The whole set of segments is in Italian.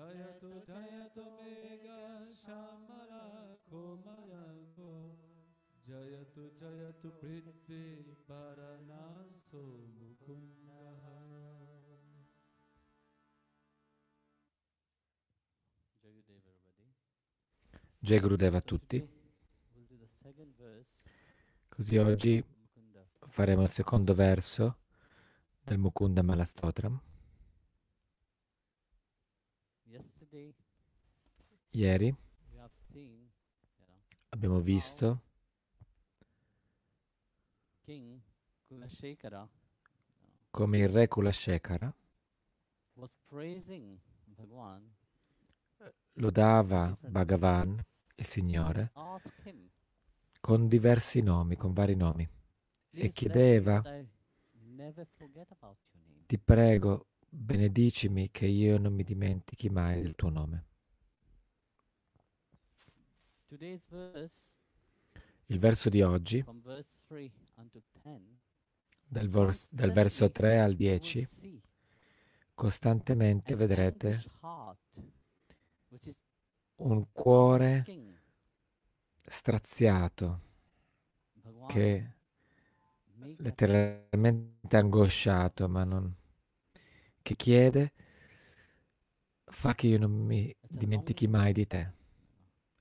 Jayato Jayato Mega Shamala Komalango Jayato Jayato Prithvi Paranaso Mukundaha Jai Gurudeva a tutti. Così oggi faremo il secondo verso del Mukunda Mala Stotram. Ieri abbiamo visto come il re Kulashekhara lodava Bhagavan, il Signore, con diversi nomi, con vari nomi, e chiedeva: ti prego, benedicimi che io non mi dimentichi mai del tuo nome. Il verso di oggi, dal verso 3 al 10, costantemente vedrete un cuore straziato che letteralmente angosciato, ma non che chiede: fa che io non mi dimentichi mai di te.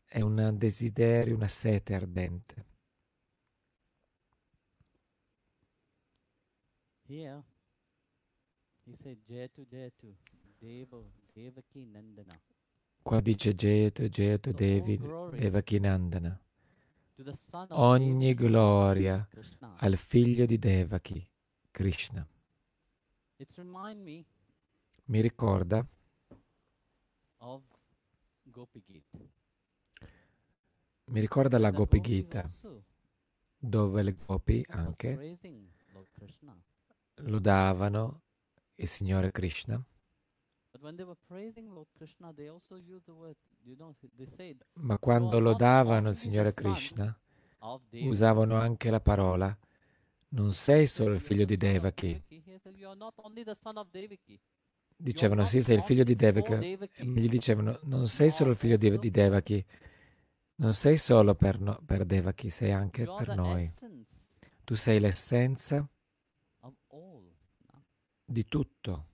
È un desiderio, una sete ardente. Qua dice Jetu, Jetu, Devi, Devaki Nandana. Ogni gloria al figlio di Devaki, Krishna. Mi ricorda la Gopi Gita, dove le Gopi anche lodavano il Signore Krishna, ma quando lodavano il Signore Krishna usavano anche la parola: non sei solo il figlio di Devaki. Dicevano: sì, sei il figlio di Devaki. E gli dicevano: non sei solo il figlio di Devaki, non sei solo per Devaki, sei anche per noi. Tu sei l'essenza di tutto,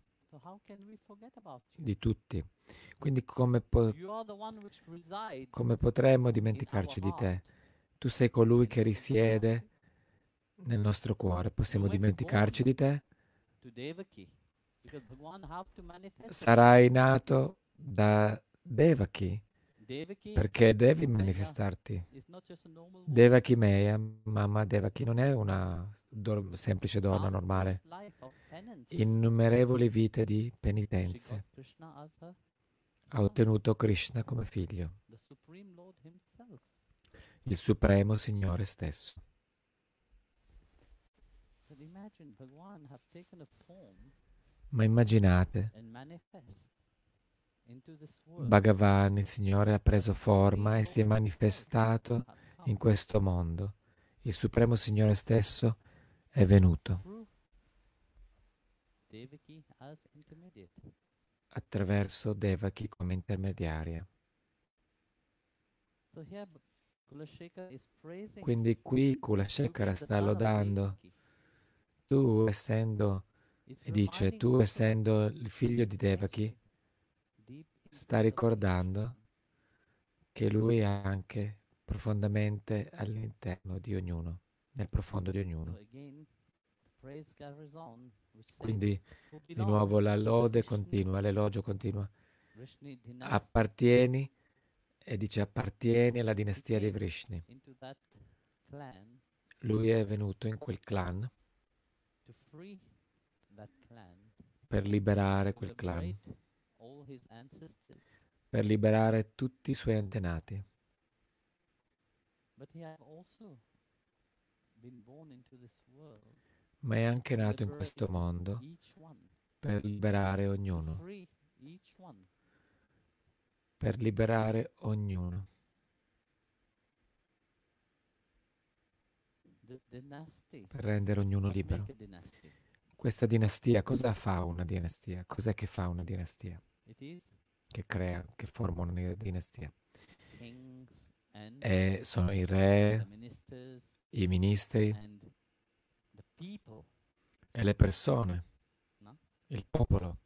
di tutti. Quindi come potremmo dimenticarci di te? Tu sei colui che risiede nel nostro cuore. Possiamo dimenticarci di te? Sarai nato da Devaki, perché devi manifestarti. Devaki Meya, mamma Devaki, non è una semplice donna normale. Innumerevoli vite di penitenze ha ottenuto Krishna come figlio, il Supremo Signore stesso. Ma immaginate, Bhagavan, il Signore, ha preso forma e si è manifestato in questo mondo. Il Supremo Signore stesso è venuto attraverso Devaki come intermediaria. Quindi qui Kulashekhara sta lodando. Tu essendo il figlio di Devaki, sta ricordando che lui è anche profondamente all'interno di ognuno, nel profondo di ognuno. Quindi di nuovo la lode continua, l'elogio continua. appartieni, e dice appartieni alla dinastia di Vrishni. Lui è venuto in quel clan per liberare quel clan, per liberare tutti i suoi antenati. Ma è anche nato in questo mondo per liberare ognuno. Per liberare ognuno. Per rendere ognuno libero. Questa dinastia, cosa fa una dinastia? Cos'è che fa una dinastia? Che crea, che forma una dinastia? E sono i re, i ministri e le persone, il popolo.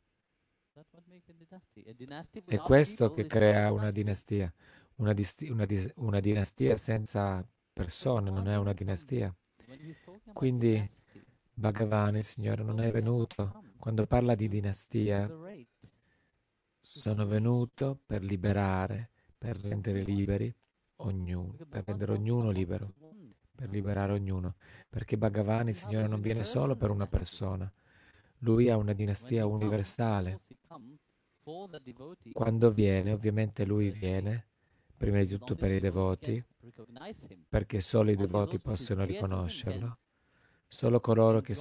È questo che crea una dinastia. Una dinastia senza persone non è una dinastia. Quindi Bhagavan, il Signore, non è venuto. Quando parla di dinastia, sono venuto per liberare, per rendere liberi ognuno, per rendere ognuno libero, per liberare ognuno. Perché Bhagavan, il Signore, non viene solo per una persona. Lui ha una dinastia universale. Quando viene, ovviamente lui viene, prima di tutto per i devoti, perché solo i devoti possono riconoscerlo. Solo coloro che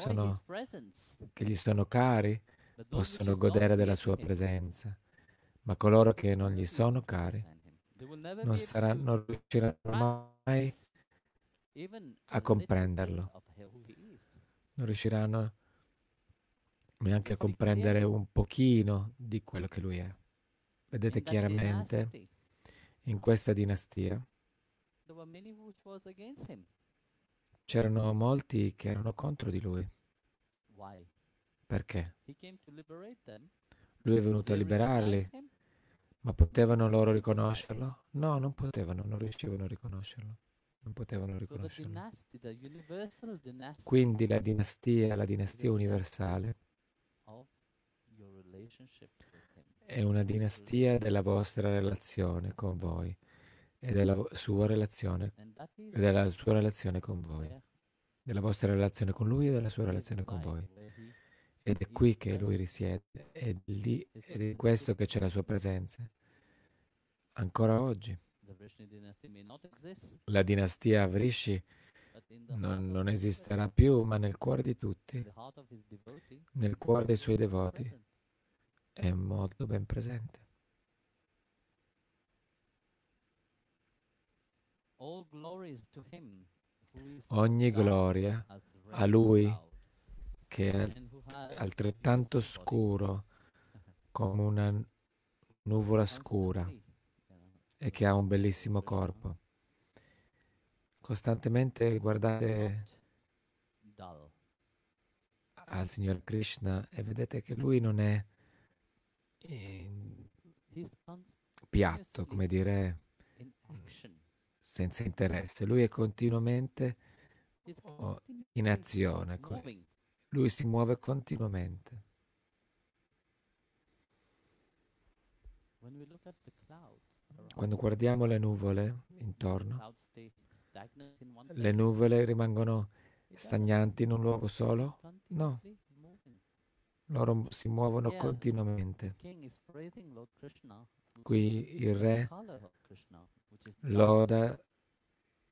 gli sono cari possono godere della sua presenza. Ma coloro che non gli sono cari non riusciranno mai a comprenderlo. Non riusciranno neanche a comprendere un pochino di quello che lui è. Vedete chiaramente, in questa dinastia c'erano molti che erano contro di lui. Perché? Lui è venuto a liberarli, ma potevano loro riconoscerlo? No, non potevano, non riuscivano a riconoscerlo. Non potevano riconoscerlo. Quindi la dinastia universale, è una dinastia della vostra relazione con voi e della sua relazione, della sua relazione con voi, della vostra relazione con lui e della sua relazione con voi. Ed è qui che lui risiede, è lì, ed è questo che c'è la sua presenza. Ancora oggi la dinastia Vrishni non esisterà più, ma nel cuore di tutti, nel cuore dei suoi devoti, è molto ben presente. Ogni gloria a lui che è altrettanto scuro come una nuvola scura e che ha un bellissimo corpo. Costantemente guardate al Signor Krishna e vedete che lui non è piatto, come dire, senza interesse. Lui è continuamente in azione, lui si muove continuamente. Quando guardiamo le nuvole intorno, le nuvole rimangono stagnanti in un luogo solo? No. Loro si muovono continuamente. Qui il re loda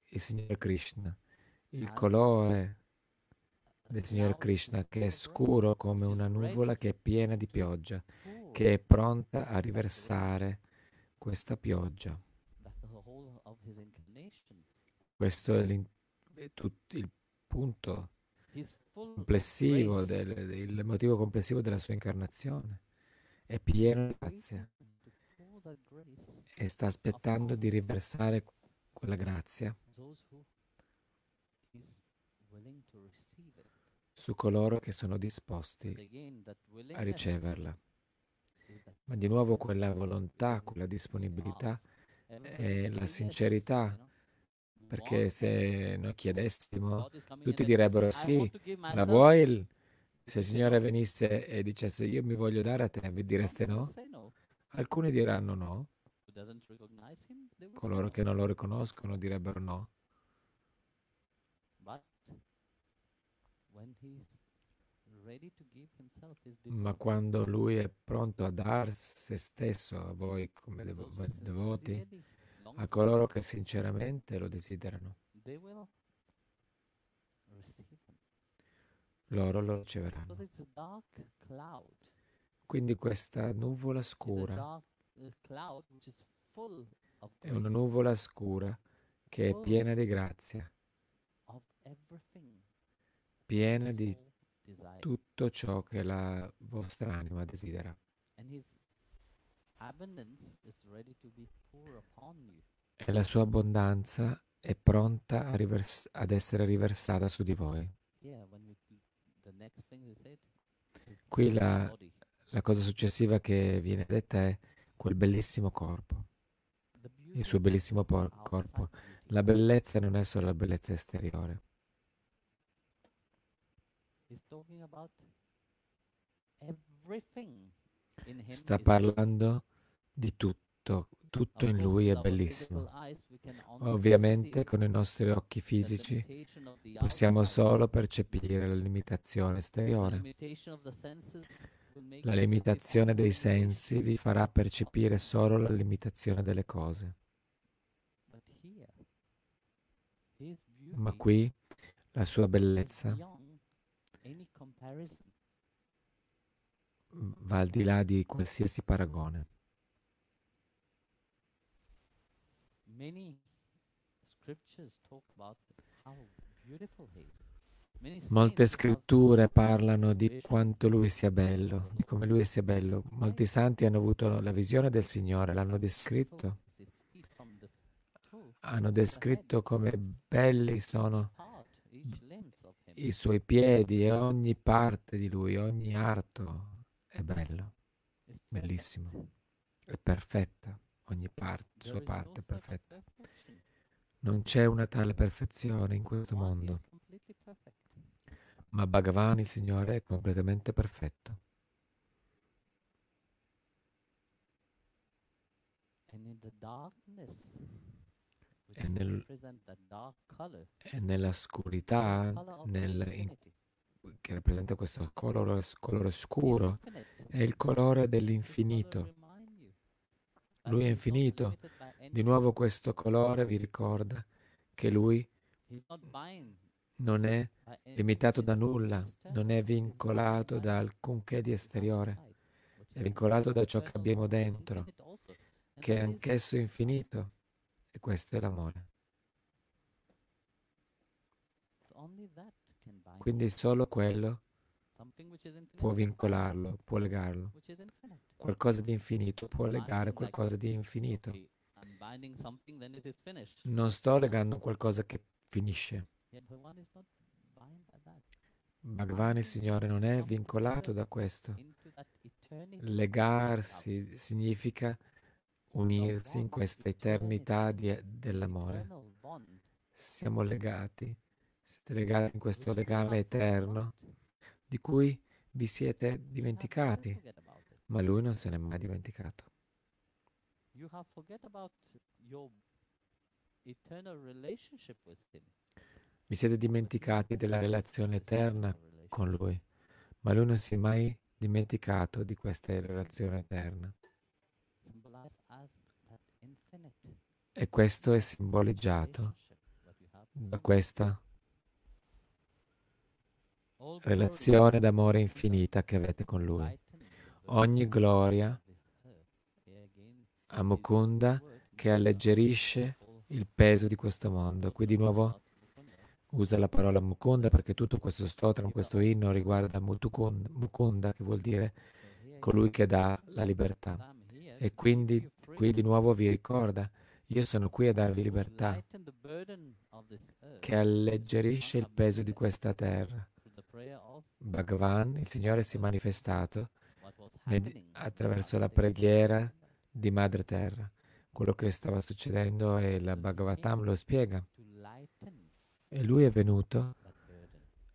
il Signor Krishna, il colore del Signor Krishna che è scuro come una nuvola che è piena di pioggia, che è pronta a riversare questa pioggia. Questo è il punto complessivo, il motivo complessivo della sua incarnazione. È pieno di grazia e sta aspettando di riversare quella grazia su coloro che sono disposti a riceverla. Ma di nuovo quella volontà, quella disponibilità e la sincerità. Perché se noi chiedessimo, tutti direbbero sì, la vuoi? Se il Signore venisse e dicesse io mi voglio dare a te, vi direste no? Alcuni diranno no, coloro che non lo riconoscono direbbero no. Ma quando lui è pronto a dar se stesso a voi come devoti, a coloro che sinceramente lo desiderano, loro lo riceveranno. Quindi questa nuvola scura è una nuvola scura che è piena di grazia, piena di tutto ciò che la vostra anima desidera. E la sua abbondanza è pronta a ad essere riversata su di voi. Qui la cosa successiva che viene detta è quel bellissimo corpo, il suo bellissimo corpo. La bellezza non è solo la bellezza esteriore. Sta parlando di tutto, tutto in lui è bellissimo. Ovviamente con i nostri occhi fisici possiamo solo percepire la limitazione esteriore. La limitazione dei sensi vi farà percepire solo la limitazione delle cose. Ma qui la sua bellezza va al di là di qualsiasi paragone. Molte scritture parlano di quanto lui sia bello, di come lui sia bello. Molti santi hanno avuto la visione del Signore, l'hanno descritto. Hanno descritto come belli sono i suoi piedi e ogni parte di lui, ogni arto è bello, bellissimo, è perfetta, ogni parte, sua parte è perfetta. Non c'è una tale perfezione in questo mondo, ma Bhagavan, il Signore, è completamente perfetto. E nella oscurità, che rappresenta questo colore scuro, è il colore dell'infinito. Lui è infinito. Di nuovo questo colore vi ricorda che lui non è limitato da nulla, non è vincolato da alcunché di esteriore, è vincolato da ciò che abbiamo dentro, che è anch'esso infinito. E questo è l'amore. Quindi solo quello può vincolarlo, può legarlo. Qualcosa di infinito può legare qualcosa di infinito. Non sto legando qualcosa che finisce. Bhagavan, il Signore, non è vincolato da questo. Legarsi significa unirsi in questa eternità dell'amore. Siamo legati, siete legati in questo legame eterno di cui vi siete dimenticati, ma lui non se n'è mai dimenticato. Vi siete dimenticati della relazione eterna con lui, ma lui non si è mai dimenticato di questa relazione eterna. E questo è simboleggiato da questa relazione d'amore infinita che avete con lui. Ogni gloria a Mukunda che alleggerisce il peso di questo mondo. Qui di nuovo usa la parola Mukunda perché tutto questo stotram, questo inno riguarda Mukunda, che vuol dire colui che dà la libertà. E quindi qui di nuovo vi ricorda: io sono qui a darvi libertà, che alleggerisce il peso di questa terra. Bhagavan, il Signore, si è manifestato attraverso la preghiera di Madre Terra. Quello che stava succedendo e la Bhagavatam lo spiega. E lui è venuto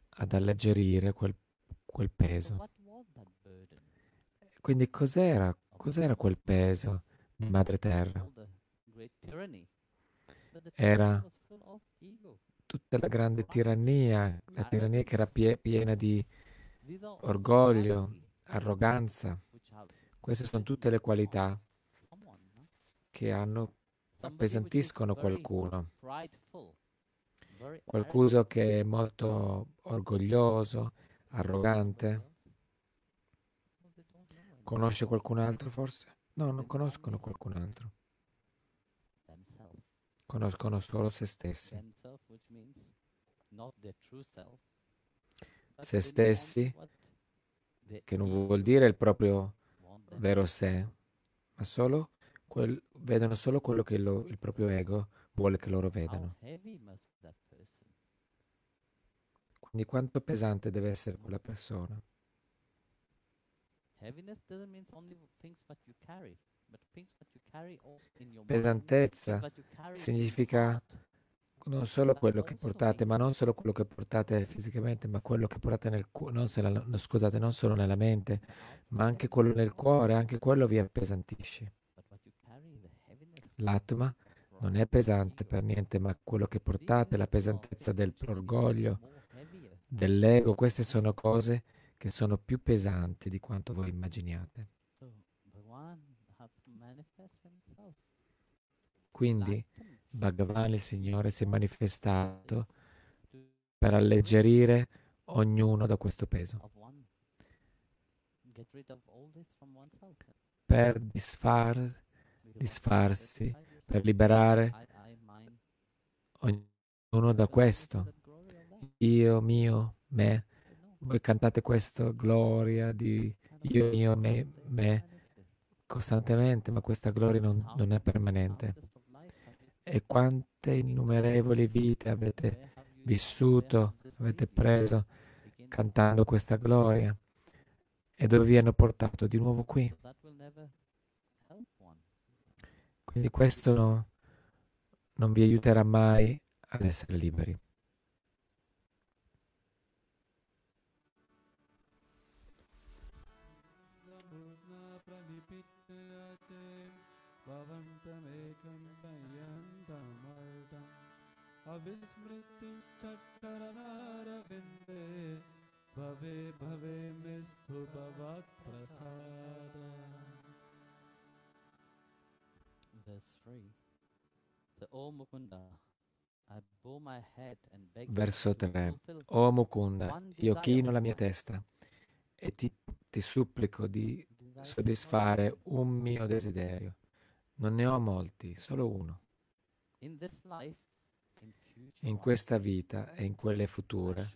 ad alleggerire quel peso. Quindi cos'era Cos'era quel peso di madre terra? Era tutta la grande tirannia, la tirannia che era piena di orgoglio, arroganza. Queste sono tutte le qualità che appesantiscono qualcuno. Qualcuno che è molto orgoglioso, arrogante. Conosce qualcun altro forse? No, non conoscono qualcun altro. Conoscono solo se stessi. Se stessi, che non vuol dire il proprio vero sé, ma solo vedono solo quello che il proprio ego vuole che loro vedano. Quindi quanto pesante deve essere quella persona? Pesantezza significa non solo quello che portate, ma non solo quello che portate fisicamente, ma quello che portate nel non solo nella mente, ma anche quello nel cuore, anche quello vi appesantisce. L'atma non è pesante per niente, ma quello che portate, la pesantezza dell'orgoglio, dell'ego, queste sono cose che sono più pesanti di quanto voi immaginiate. Quindi Bhagavan, il Signore, si è manifestato per alleggerire ognuno da questo peso, per disfarsi, per liberare ognuno da questo. Io, mio, me. Voi cantate questa gloria di io, me, costantemente, ma questa gloria non è permanente. E quante innumerevoli vite avete vissuto, avete preso cantando questa gloria, e dove vi hanno portato? Di nuovo qui. Quindi questo non vi aiuterà mai ad essere liberi. Verso 3. O Mukunda, io chino la mia testa e ti supplico di soddisfare un mio desiderio. Non ne ho molti, solo uno. In questa vita e in quelle future,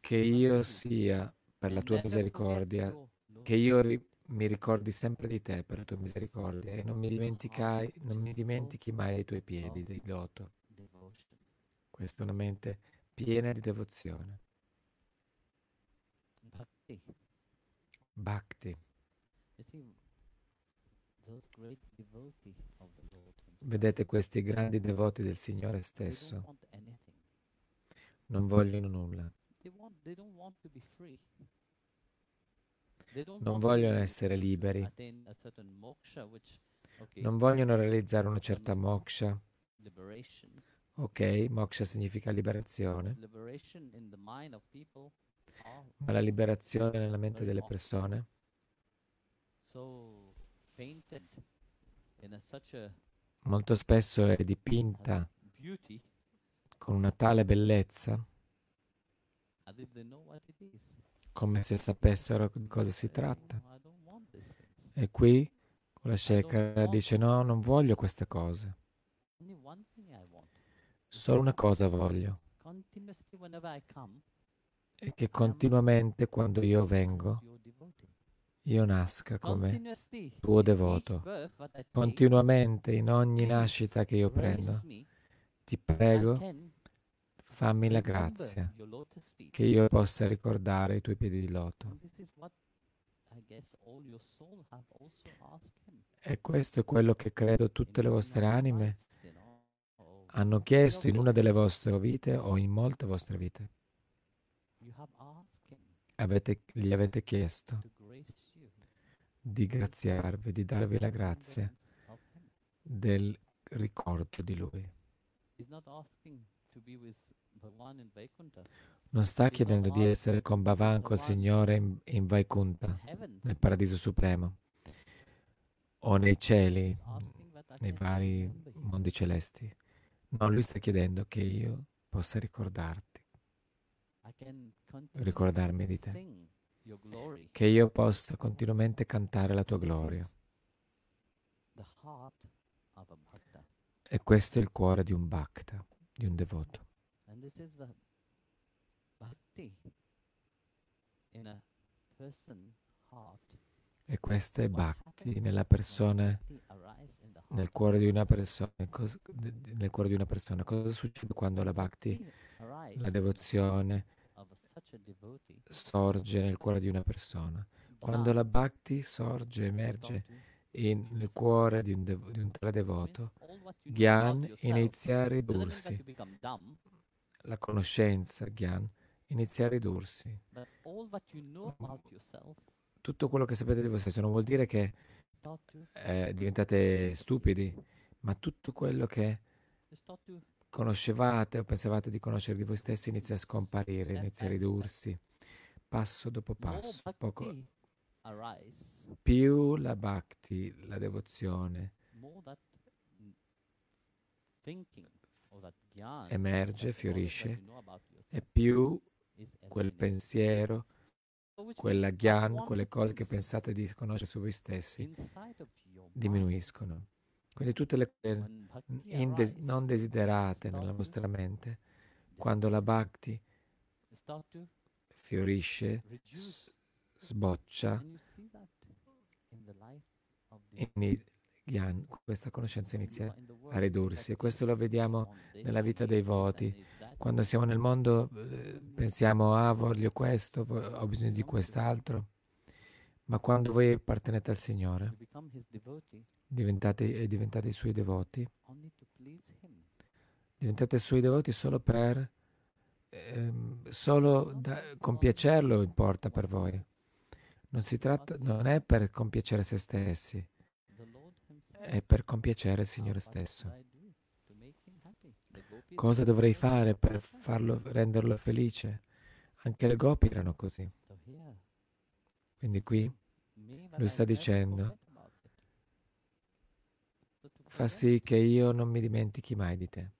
che io sia per la tua misericordia, che io mi ricordi sempre di te per la tua misericordia, e non mi dimentichi mai i tuoi piedi di loto. Questa è una mente piena di devozione. Bhakti. Vedete, questi grandi devoti del Signore stesso non vogliono nulla, non vogliono essere liberi, non vogliono realizzare una certa moksha. Ok, moksha significa liberazione, ma la liberazione nella mente delle persone molto spesso è dipinta con una tale bellezza, come se sapessero di cosa si tratta. E qui Kulashekhara dice: no, non voglio queste cose, solo una cosa voglio, e che continuamente quando io vengo io nasca come tuo devoto. Continuamente, in ogni nascita che io prendo, ti prego, fammi la grazia che io possa ricordare i tuoi piedi di loto. E questo è quello che credo tutte le vostre anime hanno chiesto in una delle vostre vite o in molte vostre vite. gli avete chiesto di graziarvi, di darvi la grazia del ricordo di Lui. Non sta chiedendo di essere con Bhagavan, col Signore, in Vaikunta, nel Paradiso Supremo, o nei cieli, nei vari mondi celesti. No, Lui sta chiedendo che io possa ricordarti, ricordarmi di te, che io possa continuamente cantare la tua gloria. E questo è il cuore di un bhakta, di un devoto. E questa è Bhakti nella persona, nel cuore di una persona. Nel cuore di una persona, cosa succede quando la Bhakti, la devozione, sorge nel cuore di una persona? Quando la Bhakti sorge, emerge nel cuore di un tale devoto, Gyan inizia a ridursi. La conoscenza, Gyan, inizia a ridursi. Tutto quello che sapete di voi stesso non vuol dire che diventate stupidi, ma tutto quello che conoscevate o pensavate di conoscere di voi stessi inizia a scomparire, inizia a ridursi, passo dopo passo. Poco. Più la bhakti, la devozione, emerge, fiorisce, e più quel pensiero, quella gyan, quelle cose che pensate di conoscere su voi stessi diminuiscono. Quindi tutte le cose non desiderate nella vostra mente, quando la bhakti fiorisce, sboccia, Gyan, questa conoscenza inizia a ridursi, e questo lo vediamo nella vita dei voti. Quando siamo nel mondo pensiamo voglio questo, ho bisogno di quest'altro, ma quando voi appartenete al Signore diventate i suoi devoti, solo per compiacerlo, importa per voi. Non è per compiacere se stessi, è per compiacere il Signore stesso. Cosa dovrei fare per renderlo felice? Anche le gopi erano così. Quindi qui lui sta dicendo: fa sì che io non mi dimentichi mai di te.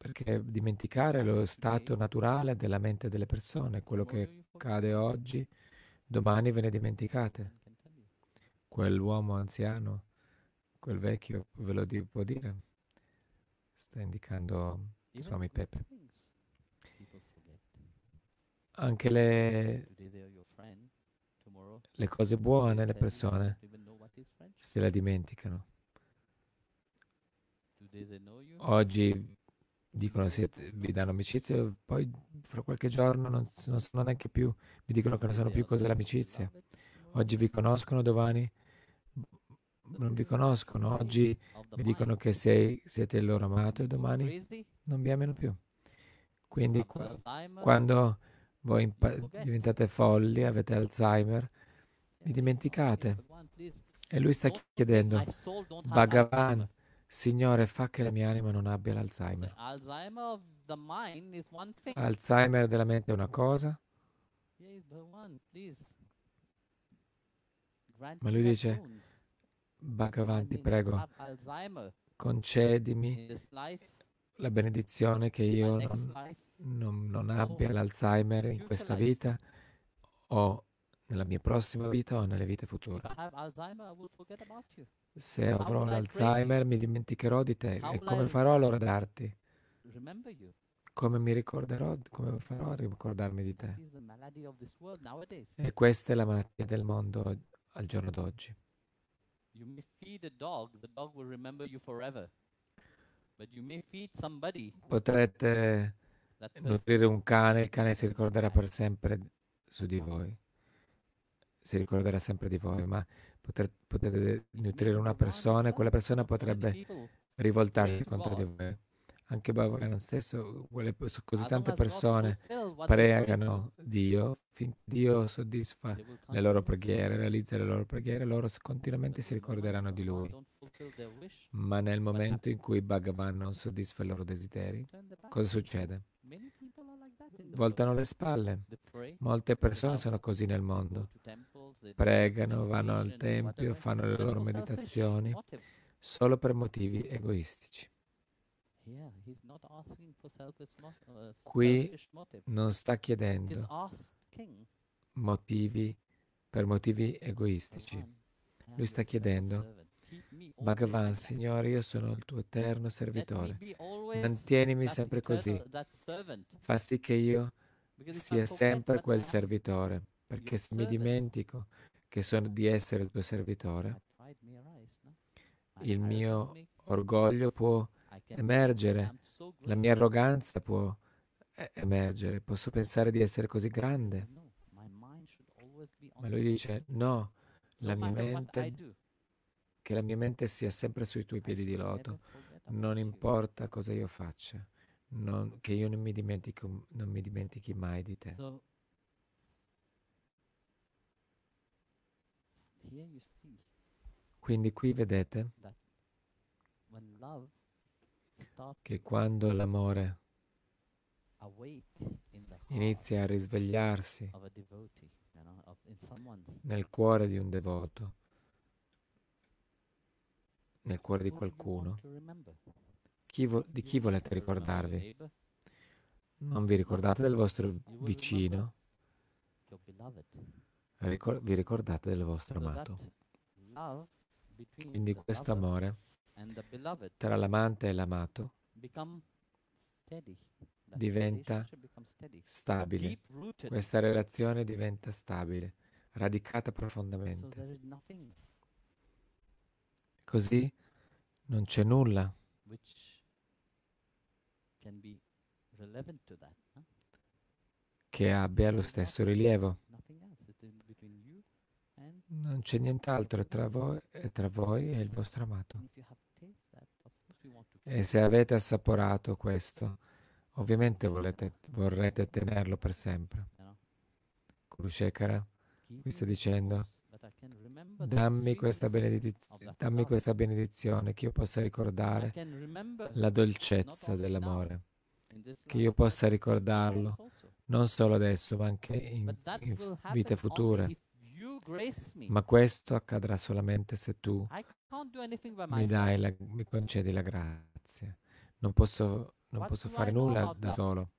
Perché dimenticare è lo stato naturale della mente delle persone. Quello che accade oggi, domani ve ne dimenticate. Quell'uomo anziano, quel vecchio, ve lo può dire? Sta indicando Swami Pepe. Anche le cose buone, le persone se la dimenticano. Oggi dicono vi danno amicizia, poi fra qualche giorno non sono neanche più, vi dicono che non sanno più cos'è l'amicizia. Oggi vi conoscono, domani non vi conoscono. Oggi vi dicono che siete il loro amato e domani non vi amano più. Quindi quando voi diventate folli, avete Alzheimer, vi dimenticate. E lui sta chiedendo: Bhagavan, Signore, fa che la mia anima non abbia l'Alzheimer. Alzheimer della mente è una cosa, ma lui dice: Bhagavan, ti prego, concedimi la benedizione che io non abbia l'Alzheimer in questa vita, o nella mia prossima vita, o nelle vite future. Se avrò l'Alzheimer mi dimenticherò di te. E come farò allora a darti? Come mi ricorderò? Come farò a ricordarmi di te? E questa è la malattia del mondo al giorno d'oggi. Potrete nutrire un cane, il cane si ricorderà per sempre su di voi, si ricorderà sempre di voi, ma potete nutrire una persona e quella persona potrebbe rivoltarsi contro di voi. anche Bhagavan stesso, quelle, su così tante persone pregano Dio, finché Dio soddisfa le loro preghiere, realizza le loro preghiere, loro continuamente si ricorderanno di Lui. Ma nel momento in cui Bhagavan non soddisfa i loro desideri, cosa succede? Voltano le spalle. Molte persone sono così nel mondo. Pregano, vanno al tempio, fanno le loro meditazioni, solo per motivi egoistici. Qui non sta chiedendo motivi per motivi egoistici. Lui sta chiedendo: Bhagavan, Signore, io sono il tuo eterno servitore, mantienimi sempre così, fa sì che io sia sempre quel servitore, perché se mi dimentico che sono di essere il tuo servitore, il mio orgoglio può emergere, la mia arroganza può emergere, posso pensare di essere così grande. Ma lui dice: no, la mia mente, che la mia mente sia sempre sui tuoi piedi di loto, non importa cosa io faccia, che io non mi dimentichi mai di te. Quindi qui vedete che quando l'amore inizia a risvegliarsi nel cuore di un devoto, nel cuore di qualcuno, di chi volete ricordarvi? Non vi ricordate del vostro vicino, vi ricordate del vostro amato. Quindi questo amore tra l'amante e l'amato diventa stabile. Questa relazione diventa stabile, radicata profondamente. Così non c'è nulla che abbia lo stesso rilievo. Non c'è nient'altro tra voi e il vostro amato. E se avete assaporato questo, ovviamente vorrete tenerlo per sempre. Kulashekhara vi sta dicendo: dammi questa benedizione, che io possa ricordare la dolcezza dell'amore, che io possa ricordarlo non solo adesso ma anche in vite future. Ma questo accadrà solamente se tu mi concedi la grazia. Non posso fare nulla da solo.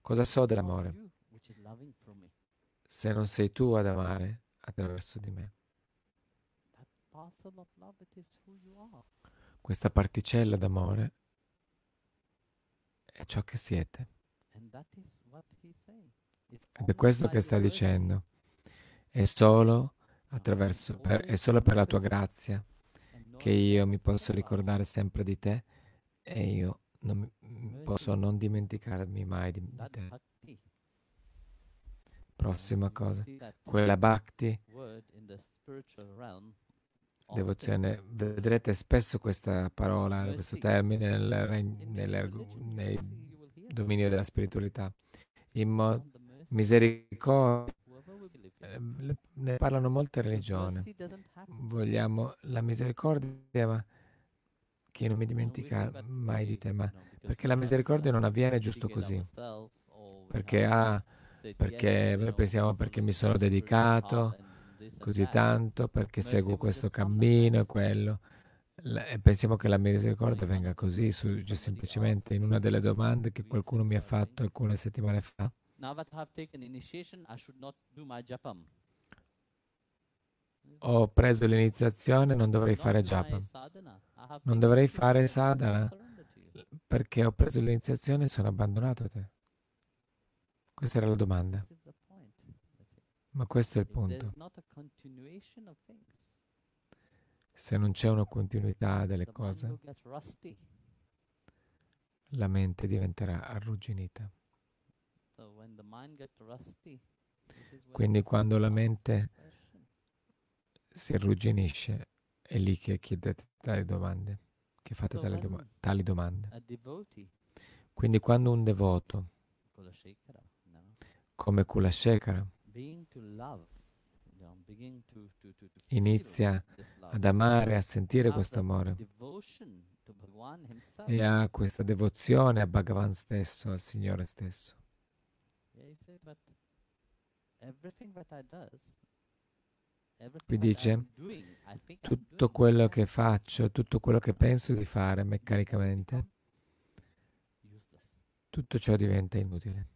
Cosa so dell'amore se non sei tu ad amare attraverso di me? Questa particella d'amore è ciò che siete. Ed è questo che sta dicendo. È solo per la tua grazia che io mi posso ricordare sempre di te, e io posso non dimenticarmi mai di te. Prossima cosa, quella Bhakti, devozione. Vedrete spesso questa parola, questo termine nel dominio della spiritualità. Misericordia. Ne parlano molte religioni. Vogliamo la misericordia, ma che non mi dimentica mai di te. Ma perché la misericordia non avviene giusto così, perché noi pensiamo, perché mi sono dedicato così tanto, perché seguo questo cammino e quello, e pensiamo che la misericordia venga così, semplicemente. In una delle domande che qualcuno mi ha fatto alcune settimane fa: ho preso l'iniziazione, non dovrei fare japa, non dovrei fare sadhana, perché ho preso l'iniziazione e sono abbandonato a te. Questa era la domanda. Ma questo è il punto. Se non c'è una continuità delle cose, la mente diventerà arrugginita. Quindi quando la mente si arrugginisce, è lì che chiedete tali domande. che fate tali domande. Quindi quando un devoto, come Kulashekhara, inizia ad amare, a sentire questo amore e ha questa devozione a Bhagavan stesso, al Signore stesso. Qui dice, tutto quello che faccio, tutto quello che penso di fare meccanicamente, tutto ciò diventa inutile.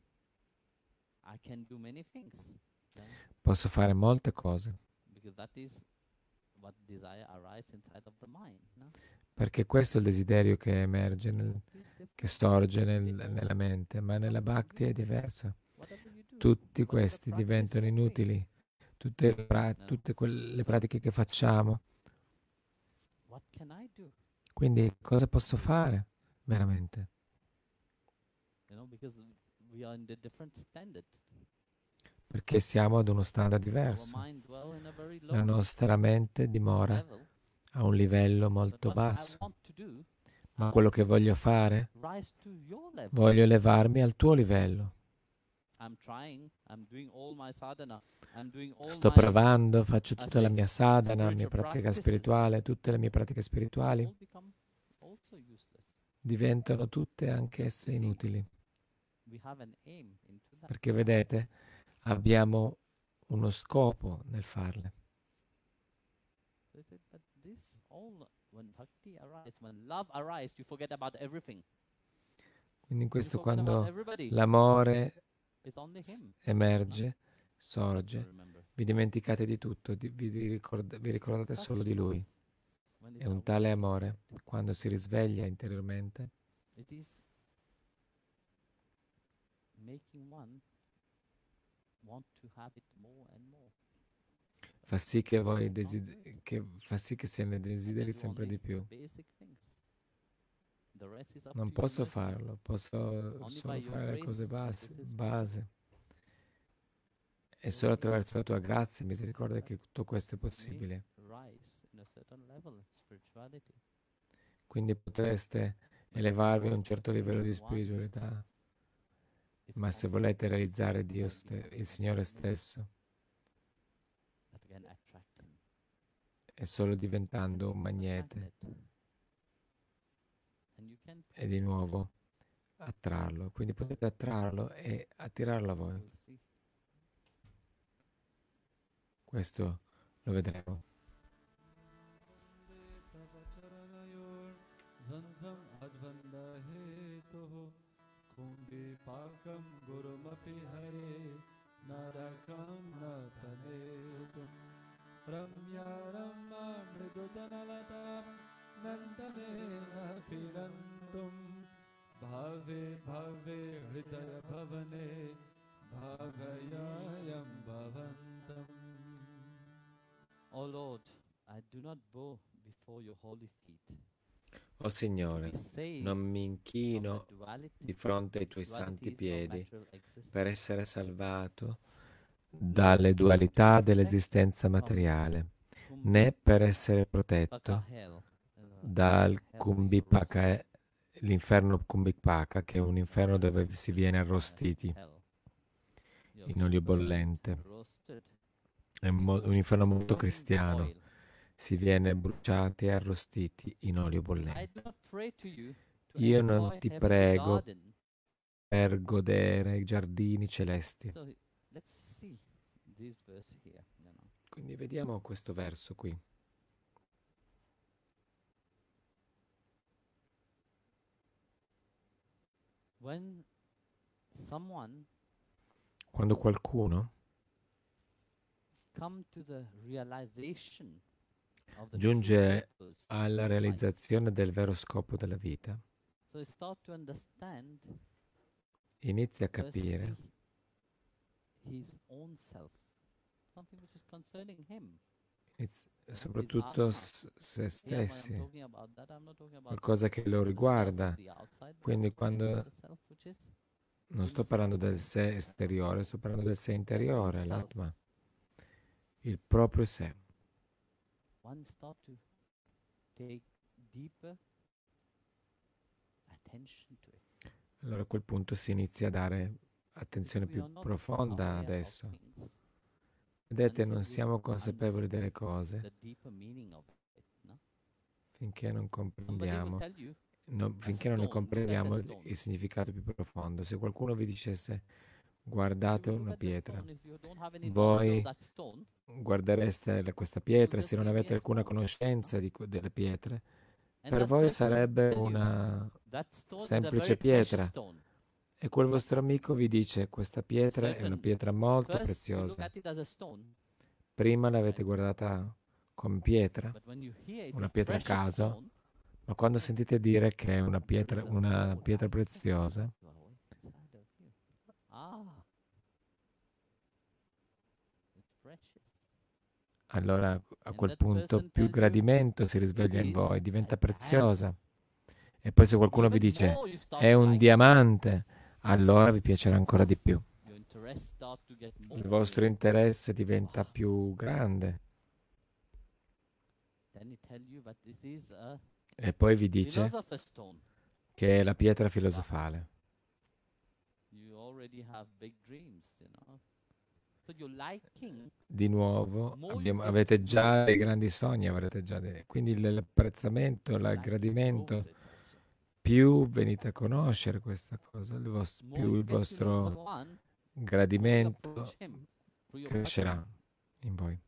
Posso fare molte cose, perché questo è il desiderio che emerge, che sorge nella mente, ma nella Bhakti è diverso. Tutti questi diventano inutili, tutte quelle pratiche che facciamo. Quindi cosa posso fare veramente? Perché siamo ad uno standard diverso. La nostra mente dimora a un livello molto basso. Ma quello che voglio fare, voglio elevarmi al tuo livello. Sto provando, faccio tutta la mia sadhana, la mia pratica spirituale, tutte le mie pratiche spirituali diventano tutte anch'esse inutili. Perché vedete, abbiamo uno scopo nel farle. Quindi questo, quando l'amore emerge, sorge, vi dimenticate di tutto, vi ricordate solo di Lui. E un tale amore, quando si risveglia interiormente, fa sì che voi se ne desideri sempre di più. Non posso farlo, posso solo fare le cose base. E solo attraverso la tua grazia e misericordia che tutto questo è possibile. Quindi potreste elevarvi a un certo livello di spiritualità, ma se volete realizzare Dio il Signore stesso, è solo diventando un magnete e di nuovo attrarlo. Quindi potete attrarlo e attirarlo a voi. Questo lo vedremo. Kumbi Pakam Gurumapi Hare Narakam Natanetum Ramya Ramma Mridudhanalatam Nandanena Tirantum Bhave Bhave Hridaya Bhavane Bhagayayam Bhavantam. O Lord, I do not bow before your holy feet. O Signore, non mi inchino di fronte ai tuoi santi piedi per essere salvato dalle dualità dell'esistenza materiale, né per essere protetto dal Kumbi Paka, l'inferno Kumbi Paka, che è un inferno dove si viene arrostiti in olio bollente. È un inferno molto cristiano. Si viene bruciati e arrostiti in olio bollente. Io non ti prego per godere i giardini celesti. Quindi vediamo questo verso qui. Quando qualcuno giunge alla realizzazione del vero scopo della vita, inizia a capire soprattutto se stessi, qualcosa che lo riguarda. Quindi quando non sto parlando del sé esteriore, sto parlando del sé interiore, l'atma, il proprio sé. Allora a quel punto si inizia a dare attenzione più profonda adesso. Vedete, non siamo consapevoli delle cose finché non comprendiamo, finché non ne comprendiamo il significato più profondo. Se qualcuno vi dicesse guardate una pietra, voi guardereste questa pietra, se non avete alcuna conoscenza delle pietre, per voi sarebbe una semplice pietra. E quel vostro amico vi dice questa pietra è una pietra molto preziosa. Prima l'avete guardata come pietra, una pietra a caso, ma quando sentite dire che è una pietra preziosa, allora a quel punto più gradimento si risveglia in voi, diventa preziosa. E poi se qualcuno vi dice è un diamante, allora vi piacerà ancora di più. Il vostro interesse diventa più grande. E poi vi dice che è la pietra filosofale. Di nuovo, avete già dei grandi sogni, avrete già dei, quindi l'apprezzamento, il gradimento, più venite a conoscere questa cosa, più il vostro gradimento crescerà in voi.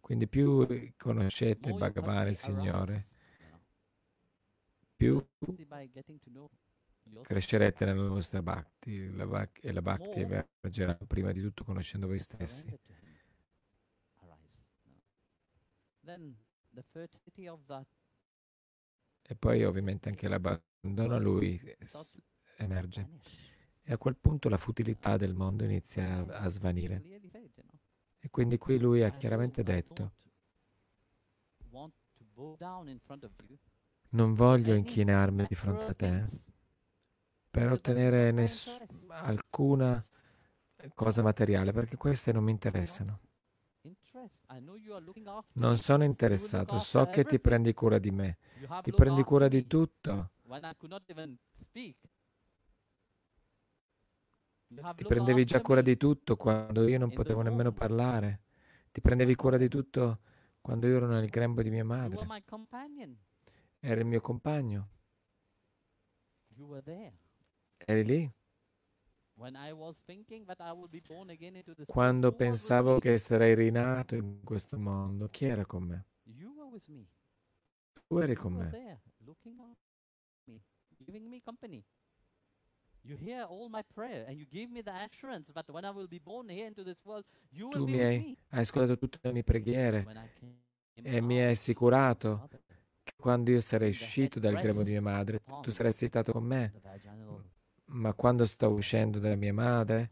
Quindi più conoscete Bhagavan, il Signore, più crescerete nella vostra Bhakti, e la Bhakti emergerà prima di tutto conoscendo voi stessi. E poi ovviamente anche l'abbandono a lui emerge. E a quel punto la futilità del mondo inizia a svanire. E quindi qui lui ha chiaramente detto: non voglio inchinarmi di fronte a te per ottenere alcuna cosa materiale, perché queste non mi interessano. Non sono interessato, so che ti prendi cura di me, ti prendi cura di tutto, ti prendevi già cura di tutto quando io non potevo nemmeno parlare, ti prendevi cura di tutto quando io ero nel grembo di mia madre, eri il mio compagno, eri lì. Quando pensavo che sarei rinato in questo mondo, chi era con me? Tu eri con me. Tu mi hai ascoltato tutte le mie preghiere e mi hai assicurato che quando io sarei uscito dal grembo di mia madre, tu saresti stato con me. Ma quando stavo uscendo da mia madre,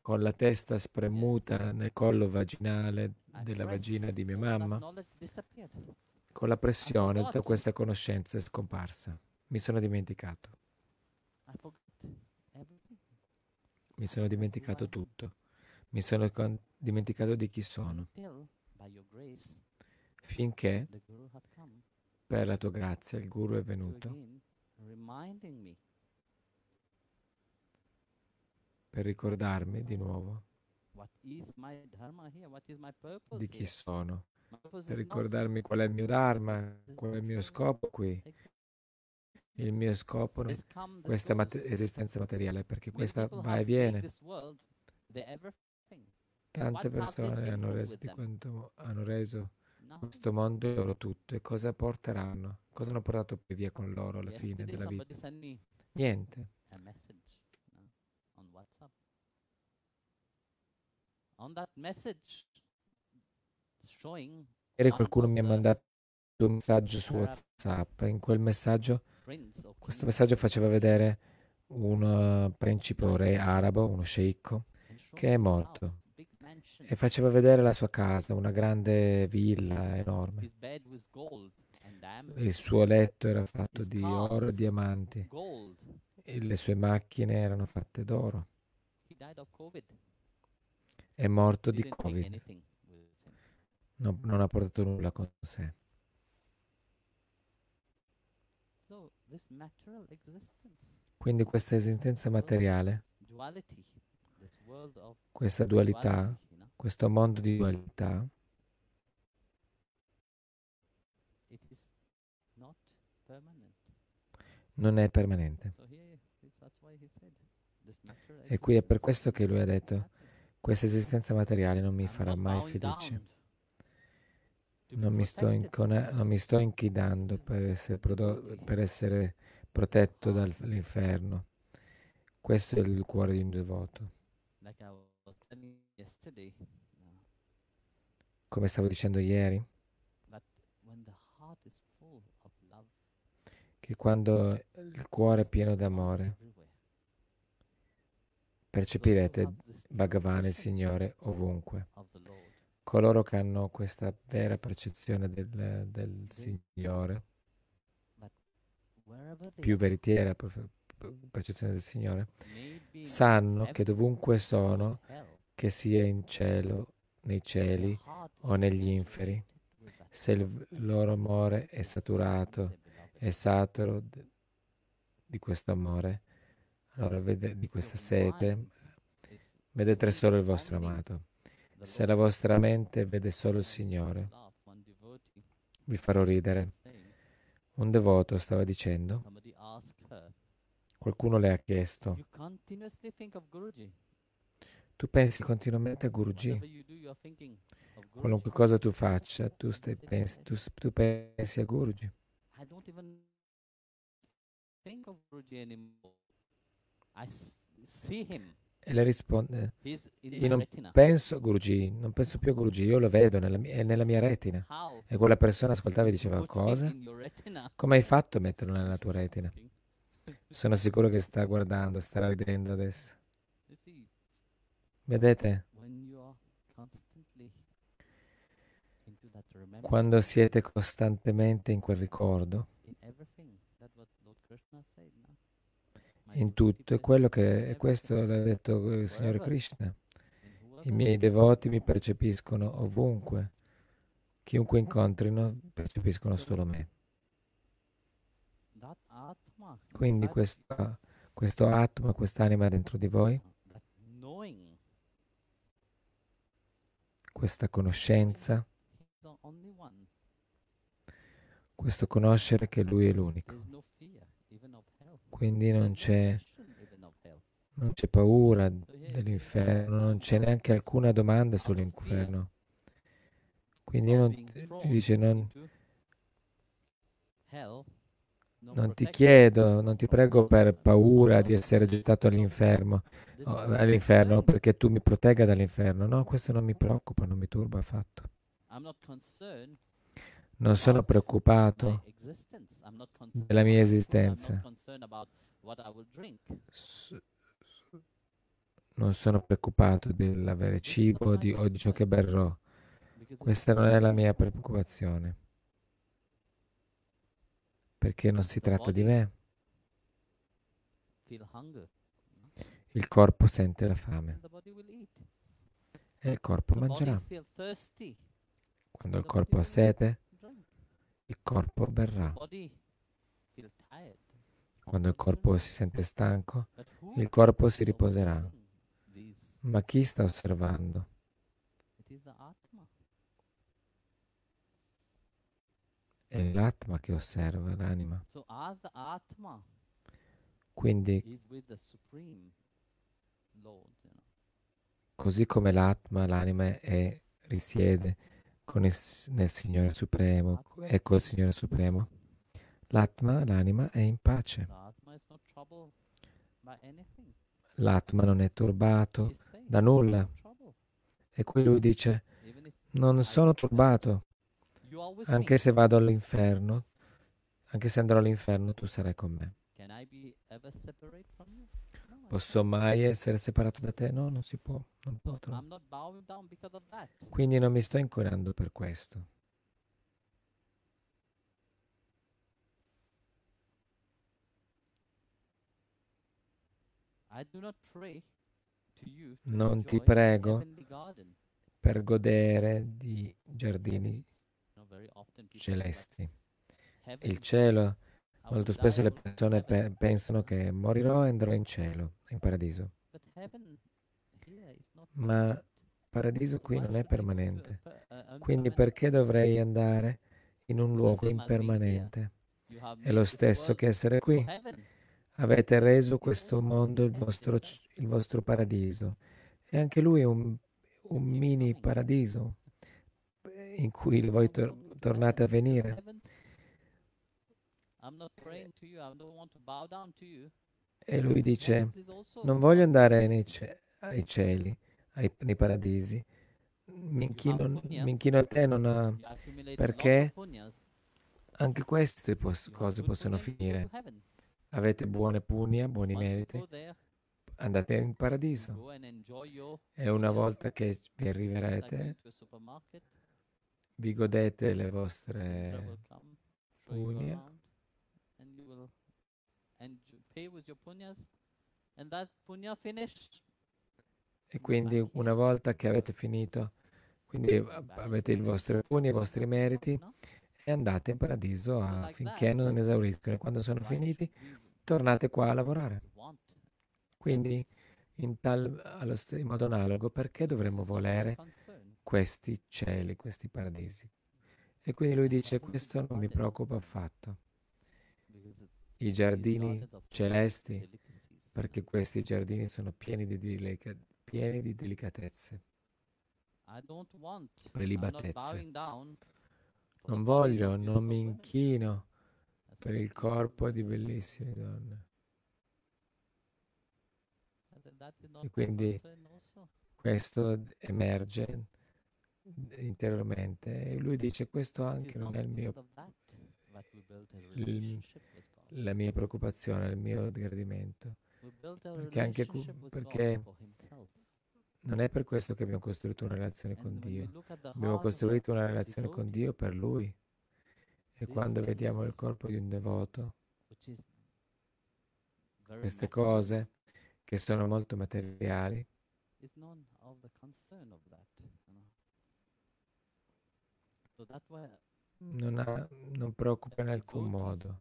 con la testa spremuta nel collo vaginale della vagina di mia mamma, con la pressione, tutta questa conoscenza è scomparsa. Mi sono dimenticato. Mi sono dimenticato tutto. Mi sono dimenticato di chi sono. Finché, per la tua grazia, il Guru è venuto per ricordarmi di nuovo di chi sono, per ricordarmi qual è il mio Dharma, qual è il mio scopo qui. Il mio scopo è questa esistenza materiale, perché questa va e viene. Tante persone hanno reso questo mondo il loro tutto, e cosa porteranno? Cosa hanno portato poi via con loro alla fine della vita? Niente. Ieri qualcuno mi ha mandato un messaggio su WhatsApp. In quel messaggio, questo messaggio faceva vedere un principe o re arabo, uno sceicco, che è morto, e faceva vedere la sua casa, una grande villa enorme. Il suo letto era fatto di oro e diamanti, e le sue macchine erano fatte d'oro. È morto di Covid. Non ha portato nulla con sé. Quindi questa esistenza materiale, questa dualità, questo mondo di dualità non è permanente. E qui è per questo che lui ha detto: questa esistenza materiale non mi farà mai felice. Non mi sto inchidando per essere protetto dall'inferno. Questo è il cuore di un devoto. Come stavo dicendo ieri, che quando il cuore è pieno d'amore, percepirete Bhagavan, il Signore, ovunque. Coloro che hanno questa vera percezione del Signore, più veritiera percezione del Signore, sanno che dovunque sono, che sia in cielo, nei cieli o negli inferi, se il loro amore è saturato, è saturo di questo amore, allora di questa sete, vedete solo il vostro amato. Se la vostra mente vede solo il Signore, vi farò ridere. Un devoto stava dicendo, qualcuno le ha chiesto: tu pensi continuamente a Guruji? Qualunque cosa tu faccia, tu pensi a Guruji. E le risponde: io non penso a Guruji, non penso più a Guruji, io lo vedo, è nella mia retina. E quella persona ascoltava e diceva: cosa? Come hai fatto a metterlo nella tua retina? Sono sicuro che sta guardando, starà ridendo adesso. Vedete? Quando siete costantemente in quel ricordo, in tutto, è quello che, e questo l'ha detto il Signore Krishna: i miei devoti mi percepiscono ovunque, chiunque incontrino percepiscono solo me. Quindi questo Atma, quest'anima dentro di voi, questa conoscenza, questo conoscere che Lui è l'unico. Quindi non c'è paura dell'inferno, non c'è neanche alcuna domanda sull'inferno. Quindi non ti chiedo, non ti prego per paura di essere gettato all'inferno perché tu mi protegga dall'inferno. No, questo non mi preoccupa, non mi turba affatto. Non sono preoccupato della mia esistenza. Non sono preoccupato dell'avere cibo o di ciò che berrò. Questa non è la mia preoccupazione, perché non si tratta di me. Il corpo sente la fame e il corpo mangerà. Quando il corpo ha sete, il corpo berrà. Quando il corpo si sente stanco, il corpo si riposerà. Ma chi sta osservando? È l'Atma che osserva, l'anima. Quindi, così come l'Atma, l'anima risiede nel Signore Supremo, ecco il Signore Supremo. L'Atma, l'anima, è in pace. L'Atma non è turbato da nulla. E qui lui dice: non sono turbato. Anche se vado all'inferno, anche se andrò all'inferno, tu sarai con me. Posso mai essere separato da te? No, non si può. Non potrò. Quindi non mi sto incoraggiando per questo. Non ti prego per godere di giardini celesti. Il cielo Molto spesso le persone pensano che morirò e andrò in cielo, in paradiso. Ma il paradiso qui non è permanente. Quindi perché dovrei andare in un luogo impermanente? È lo stesso che essere qui. Avete reso questo mondo il vostro paradiso. E anche lui è un mini paradiso in cui voi tornate a venire. E lui dice, non voglio andare ai cieli, nei paradisi. Mi inchino a te, perché anche queste cose possono finire. Avete buone punya, buoni meriti, andate in paradiso. E una volta che vi arriverete, vi godete le vostre punya. E quindi una volta che avete finito, quindi avete il vostro punya, i vostri meriti, e andate in paradiso affinché non esauriscono. E quando sono finiti, tornate qua a lavorare. Quindi, in modo analogo, perché dovremmo volere questi cieli, questi paradisi? E quindi lui dice, questo non mi preoccupa affatto. I giardini celesti, perché questi giardini sono pieni di delicatezze, prelibatezze. Non voglio, non mi inchino per il corpo di bellissime donne. E quindi questo emerge interiormente. E lui dice, questo anche non è la mia preoccupazione, il mio gradimento. Perché non è per questo che abbiamo costruito una relazione con Dio. Abbiamo costruito una relazione con Dio per Lui. E quando vediamo il corpo di un devoto, queste cose che sono molto materiali, non preoccupa in alcun modo.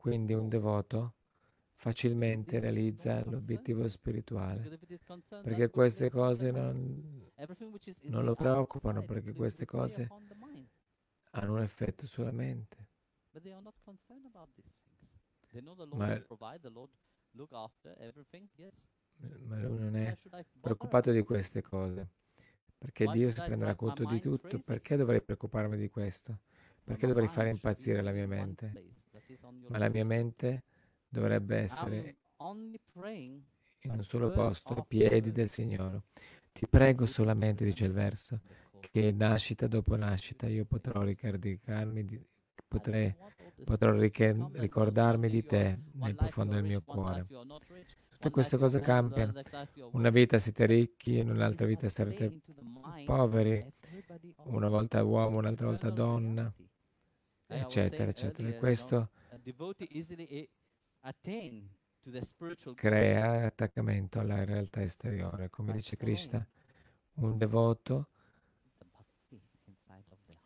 Quindi un devoto facilmente realizza l'obiettivo spirituale, perché queste cose non lo preoccupano, perché queste cose hanno un effetto sulla mente. Ma lui non è preoccupato di queste cose, perché Dio si prenderà conto di tutto. Perché dovrei preoccuparmi di questo? Perché dovrei fare impazzire la mia mente? Ma la mia mente dovrebbe essere in un solo posto, ai piedi del Signore. Ti prego solamente, dice il verso, che nascita dopo nascita io potrò ricordarmi di te nel profondo del mio cuore. Tutte queste cose cambiano. Una vita siete ricchi, in un'altra vita sarete poveri, una volta uomo, un'altra volta donna, eccetera, eccetera. E questo crea attaccamento alla realtà esteriore. Come dice Krishna, un devoto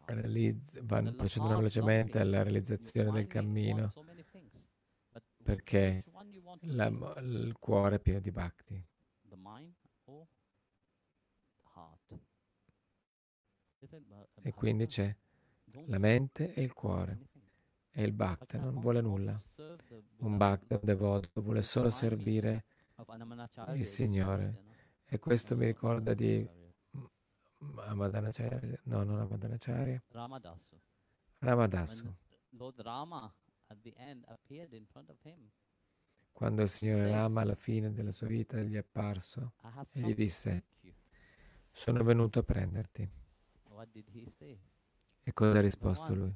procede velocemente alla realizzazione del cammino, perché il cuore è pieno di bhakti. E quindi c'è la mente e il cuore. E il bhakta non vuole nulla. Un bhakta, un devoto, vuole solo servire il Signore. E questo mi ricorda di Amadana Chari, no, non Amadana Chari, Ramadasu. Quando il Signore Rama alla fine della sua vita gli è apparso e gli disse, sono venuto a prenderti. E cosa ha risposto lui?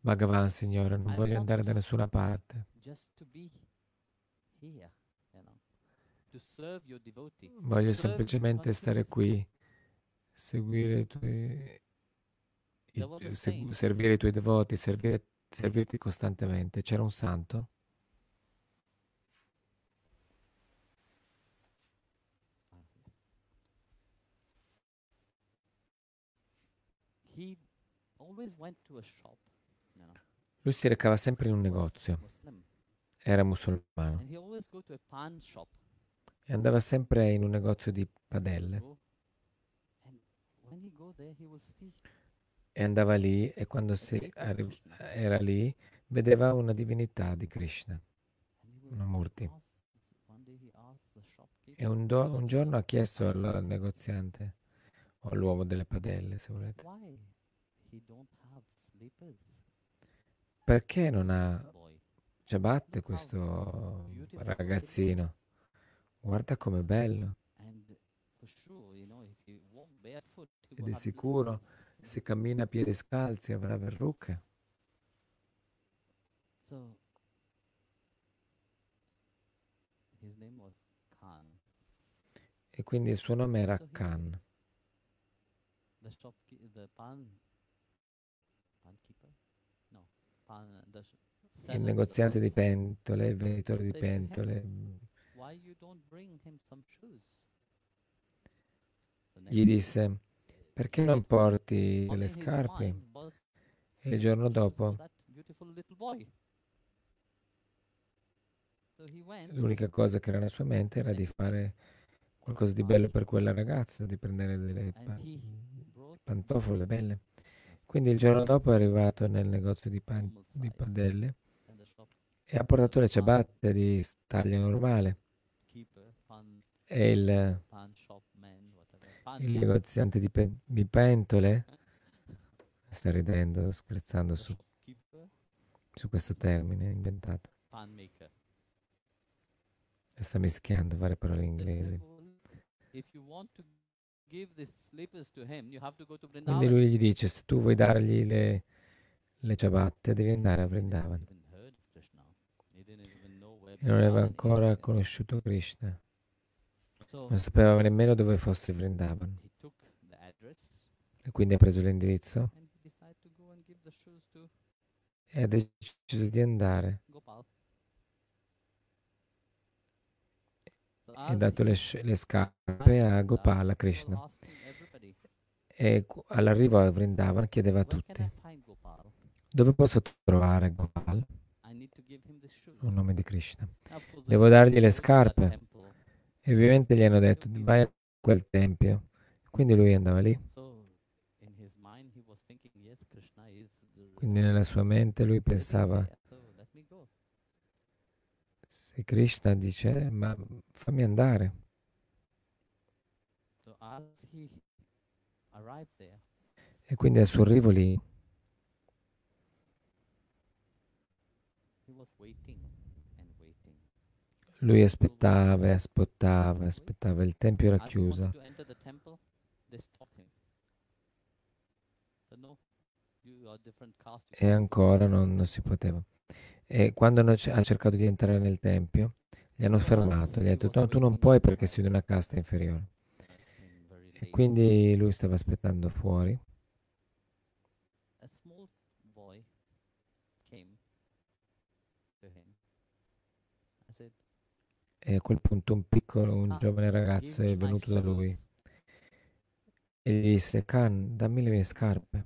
Bhagavan, Signore, non voglio andare da nessuna parte. Voglio semplicemente stare qui, servire i tuoi devoti, servirti costantemente. C'era un santo Lui si recava sempre in un negozio, era musulmano, e andava sempre in un negozio di padelle. E andava lì, e quando era lì vedeva una divinità di Krishna, una Murti. E un giorno ha chiesto al negoziante, o all'uomo delle padelle, se volete, perché non ha ciabatte questo ragazzino? Guarda com'è bello. Ed è sicuro, se cammina a piedi scalzi avrà verruche. E quindi il suo nome era Khan. Il negoziante di pentole, il venditore di pentole. Gli disse: perché non porti delle scarpe? E il giorno dopo, l'unica cosa che era nella sua mente era di fare qualcosa di bello per quel ragazzo, di prendere delle pantofole belle. Quindi il giorno dopo è arrivato nel negozio di padelle e ha portato le ciabatte di taglia normale. E il negoziante di pentole sta ridendo, scherzando su questo termine inventato. E sta mischiando varie parole inglesi. Quindi lui gli dice: se tu vuoi dargli le ciabatte, devi andare a Vrindavan. E non aveva ancora conosciuto Krishna. Non sapeva nemmeno dove fosse Vrindavan. E quindi ha preso l'indirizzo e ha deciso di andare. E ha dato le scarpe a Gopala, Krishna. E all'arrivo a Vrindavan chiedeva a tutti: dove posso trovare Gopala? Un nome di Krishna. Devo dargli le scarpe. E ovviamente gli hanno detto: vai a quel tempio. Quindi lui andava lì. Quindi nella sua mente lui pensava: se Krishna dice, ma fammi andare. E quindi al suo arrivo lì lui aspettava, il tempio era chiuso. E ancora non si poteva. E quando ha cercato di entrare nel tempio, gli hanno fermato, gli ha detto: no, tu non puoi perché sei di una casta inferiore. E quindi lui stava aspettando fuori. E a quel punto un giovane ragazzo è venuto da lui e gli disse: Khan, dammi le mie scarpe.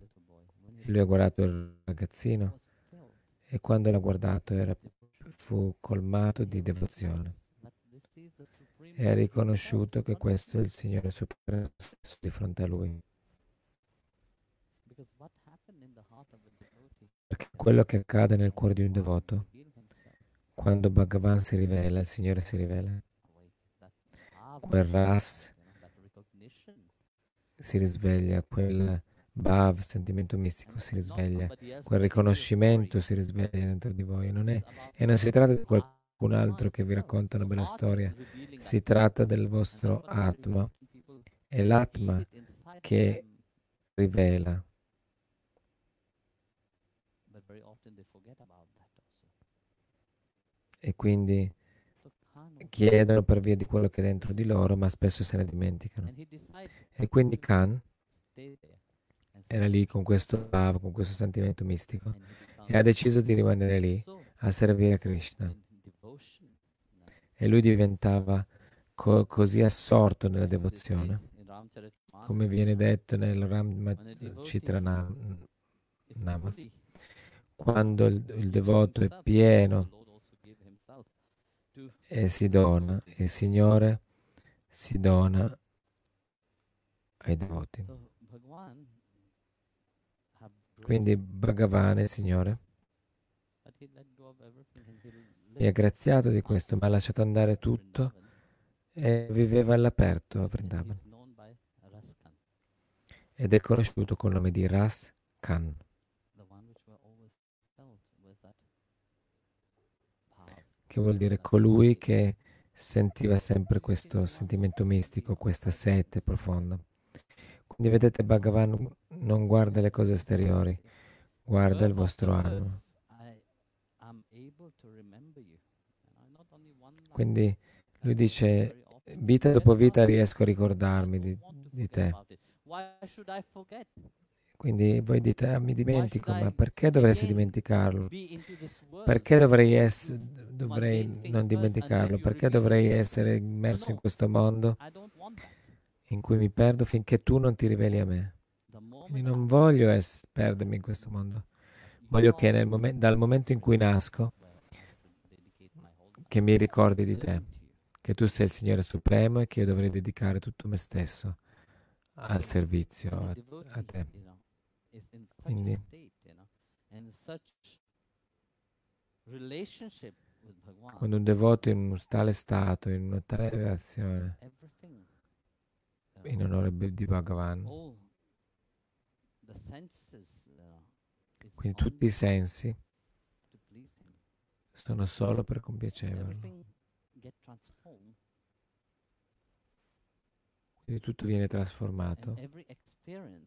E lui ha guardato il ragazzino, e quando l'ha guardato fu colmato di devozione e ha riconosciuto che questo è il Signore Supremo di fronte a lui. Perché quello che accade nel cuore di un devoto, quando Bhagavan si rivela, il Signore si rivela, quel Ras si risveglia, quel Bhav, sentimento mistico, si risveglia, quel riconoscimento si risveglia dentro di voi. E non si tratta di qualcun altro che vi racconta una bella storia, si tratta del vostro Atma. È l'Atma che rivela. E quindi chiedono per via di quello che è dentro di loro, ma spesso se ne dimenticano. E quindi Khan era lì con questo bhava, con questo sentimento mistico, e ha deciso di rimanere lì a servire Krishna. E lui diventava così assorto nella devozione come viene detto nel Ramadasu, quando il devoto è pieno e si dona, il Signore si dona ai devoti. Quindi Bhagavan, il Signore, è graziato di questo, ma ha lasciato andare tutto e viveva all'aperto a Vrindavan. Ed è conosciuto col nome di Ras Khan, che vuol dire colui che sentiva sempre questo sentimento mistico, questa sete profonda. Quindi vedete, Bhagavan non guarda le cose esteriori, guarda il vostro animo. Quindi lui dice, vita dopo vita riesco a ricordarmi di te. Quindi voi dite, mi dimentico, ma perché dovresti dimenticarlo? Perché dovrei non dimenticarlo? Perché dovrei essere immerso in questo mondo in cui mi perdo finché tu non ti riveli a me? Quindi non voglio perdermi in questo mondo. Voglio che dal momento in cui nasco, che mi ricordi di te, che tu sei il Signore Supremo e che io dovrei dedicare tutto me stesso al servizio a te. Quindi quando un devoto in un tale stato, in una tale relazione, in onore di Bhagavan, quindi tutti i sensi sono solo per compiaceverlo. Quindi tutto viene trasformato. E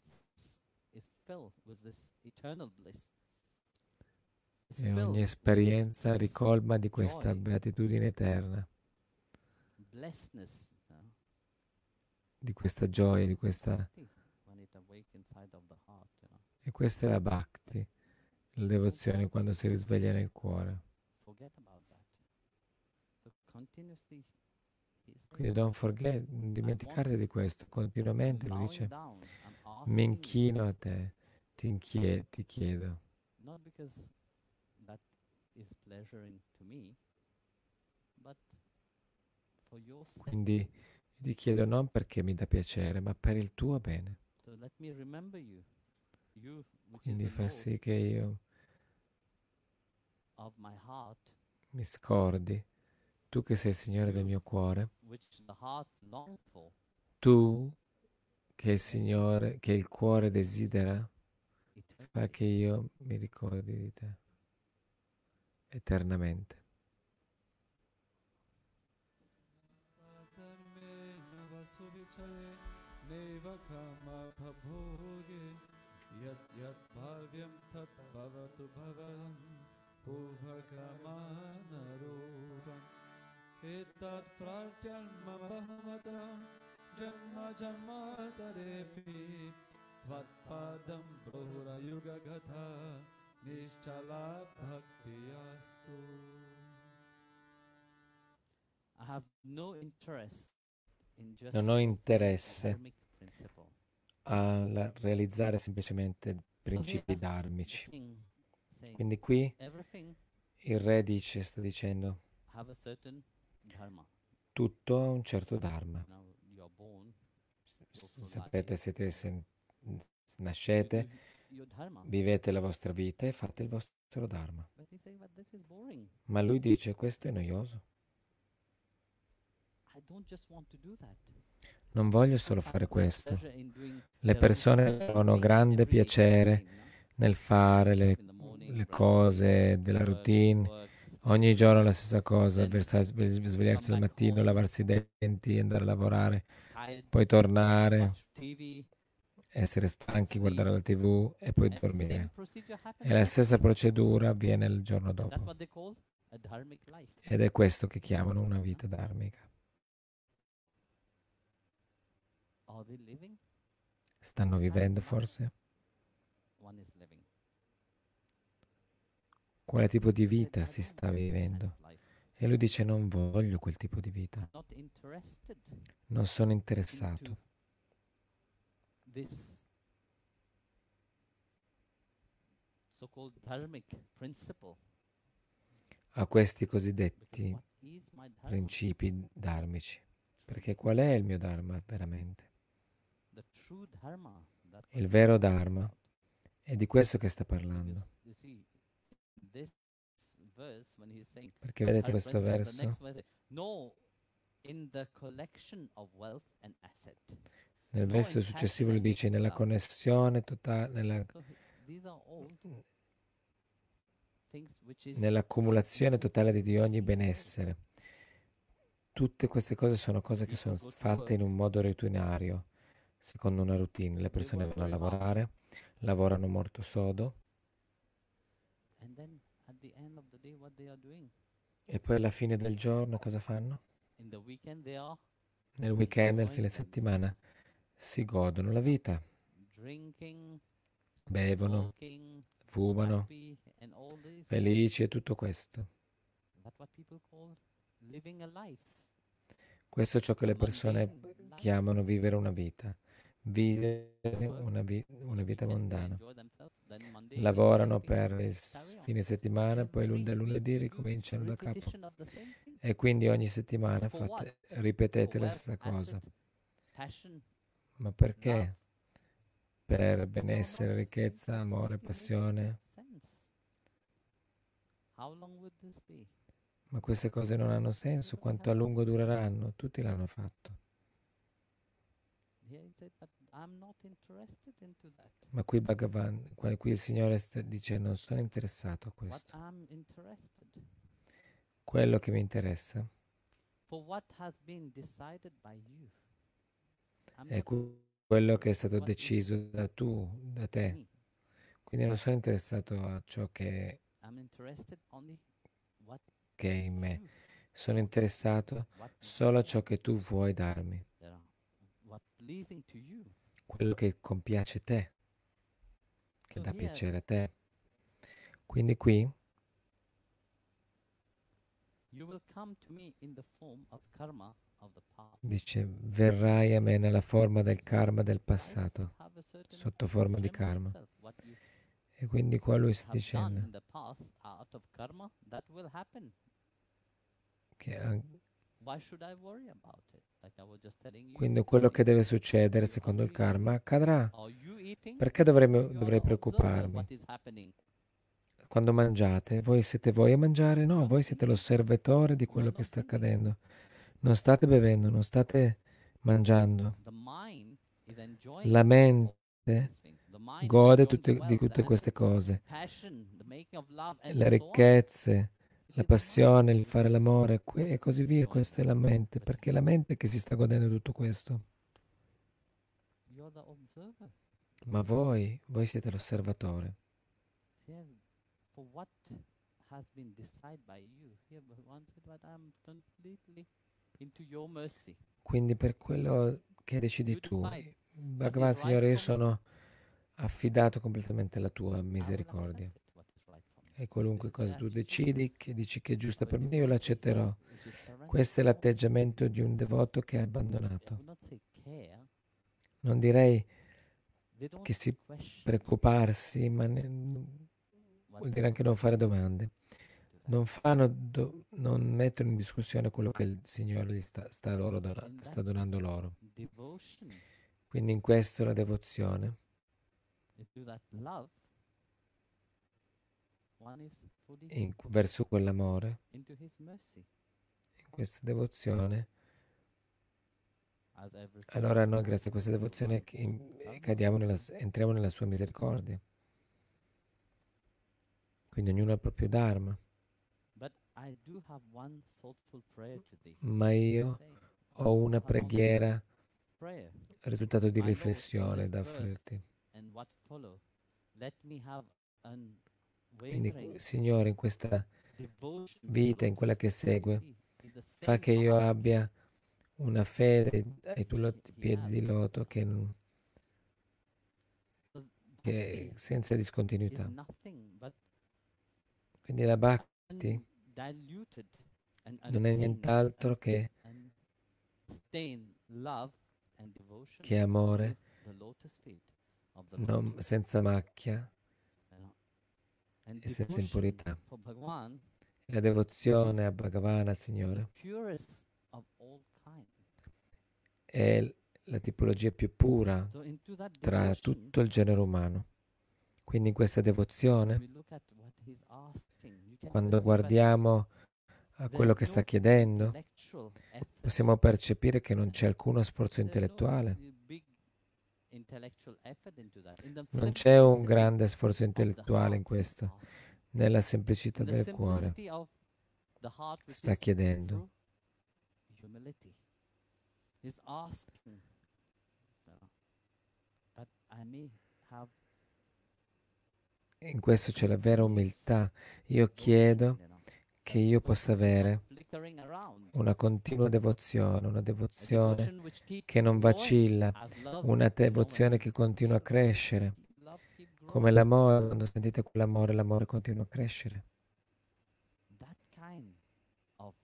ogni esperienza ricolma di questa beatitudine eterna, di questa gioia, di questa... E questa è la Bhakti, la devozione quando si risveglia nel cuore. Quindi non dimenticate di questo, continuamente lui dice, mi inchino a te, ti chiedo. Quindi ti chiedo non perché mi dà piacere, ma per il tuo bene. Quindi fa sì che io mi scordi, tu che sei il Signore del mio cuore, tu che il Signore, che il cuore desidera, fa che io mi ricordi di te eternamente. Non ho interesse a realizzare semplicemente principi dharmici. Quindi qui il re sta dicendo, tutto ha un certo dharma. Sapete, nascete, vivete la vostra vita e fate il vostro dharma. Ma lui dice, questo è noioso. Non voglio solo fare questo. Le persone hanno grande piacere nel fare le cose della routine, ogni giorno la stessa cosa, svegliarsi al mattino, lavarsi i denti, andare a lavorare, poi tornare, essere stanchi, guardare la TV e poi dormire. E la stessa procedura avviene il giorno dopo. Ed è questo che chiamano una vita dharmica. Stanno vivendo forse? Quale tipo di vita si sta vivendo? E lui dice, non voglio quel tipo di vita. Non sono interessato this so-called dharmic principle, a questi cosiddetti principi dharmici, perché qual è il mio dharma veramente? Il vero dharma è di questo che sta parlando. Perché vedete questo verso? Nel verso successivo lui dice nella connessione totale, nell'accumulazione totale di ogni benessere. Tutte queste cose che sono fatte in un modo routinario, secondo una routine. Le persone vanno a lavorare, lavorano molto sodo, e poi alla fine del giorno cosa fanno? Nel weekend, nel fine settimana, si godono la vita, bevono, fumano, felici e tutto questo. Questo è ciò che le persone chiamano vivere una vita. Una vita mondana. Lavorano per il fine settimana, poi da lunedì ricominciano da capo. E quindi ogni settimana ripetete la stessa cosa. Ma perché? Per benessere, ricchezza, amore, passione. Ma queste cose non hanno senso. Quanto a lungo dureranno? Tutti l'hanno fatto. Ma qui Bhagavan, qui il Signore dice non sono interessato a questo. Quello che mi interessa è quello che è stato deciso da te. Quindi non sono interessato a ciò che è in me. Sono interessato solo a ciò che tu vuoi darmi. Quello che compiace te, che dà piacere a te. Quindi qui dice verrai a me nella forma del karma del passato, sotto forma di karma. E quindi qua lui sta dicendo che quindi quello che deve succedere secondo il karma accadrà. Perché dovrei preoccuparmi? Quando mangiate, voi siete voi a mangiare? No, voi siete l'osservatore di quello che sta accadendo. Non state bevendo, non state mangiando. La mente gode di tutte queste cose. Le ricchezze, la passione, il fare l'amore e così via, questa è la mente, perché è la mente che si sta godendo tutto questo. Ma voi siete l'osservatore. Quindi per quello che decidi tu, Bhagavan, Signore, io sono affidato completamente alla tua misericordia. E qualunque cosa tu decidi, che dici che è giusta per me, io l'accetterò. Questo è l'atteggiamento di un devoto che è abbandonato. Non direi che si preoccuparsi, ma vuol dire anche non fare domande. Non mettono in discussione quello che il Signore gli sta donando loro. Quindi in questo la devozione verso quell'amore, in questa devozione, allora noi grazie a questa devozione entriamo nella sua misericordia. Quindi ognuno ha il proprio dharma. Ma io ho una preghiera, risultato di riflessione da offrirti. Quindi, Signore, in questa vita, in quella che segue, fa che io abbia una fede ai tuoi piedi di loto che senza discontinuità. Quindi la Bhakti non è nient'altro che amore senza macchia e senza impurità. La devozione a Bhagavan, al Signore, è la tipologia più pura tra tutto il genere umano. Quindi in questa devozione, quando guardiamo a quello che sta chiedendo, possiamo percepire che non c'è alcuno sforzo intellettuale, non c'è un grande sforzo intellettuale in questo. Nella semplicità del cuore sta chiedendo, in questo c'è la vera umiltà. Io chiedo che io possa avere una continua devozione, una devozione che non vacilla, una devozione che continua a crescere. Come l'amore, quando sentite quell'amore, l'amore continua a crescere.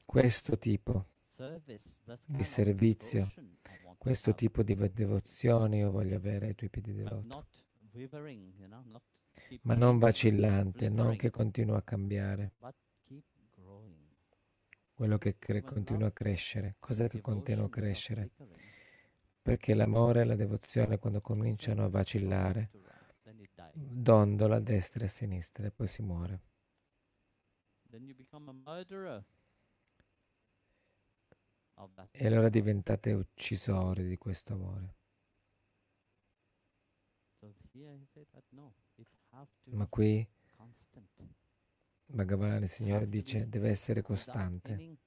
Questo tipo di servizio, questo tipo di devozione io voglio avere ai tuoi piedi di loto. Ma non vacillante, non che continua a cambiare. Quello che continua a crescere. Cos'è che continua a crescere? Perché l'amore e la devozione, quando cominciano a vacillare, dondola a destra e a sinistra e poi si muore. E allora diventate uccisori di questo amore. Ma qui Bhagavan, il Signore, dice deve essere costante,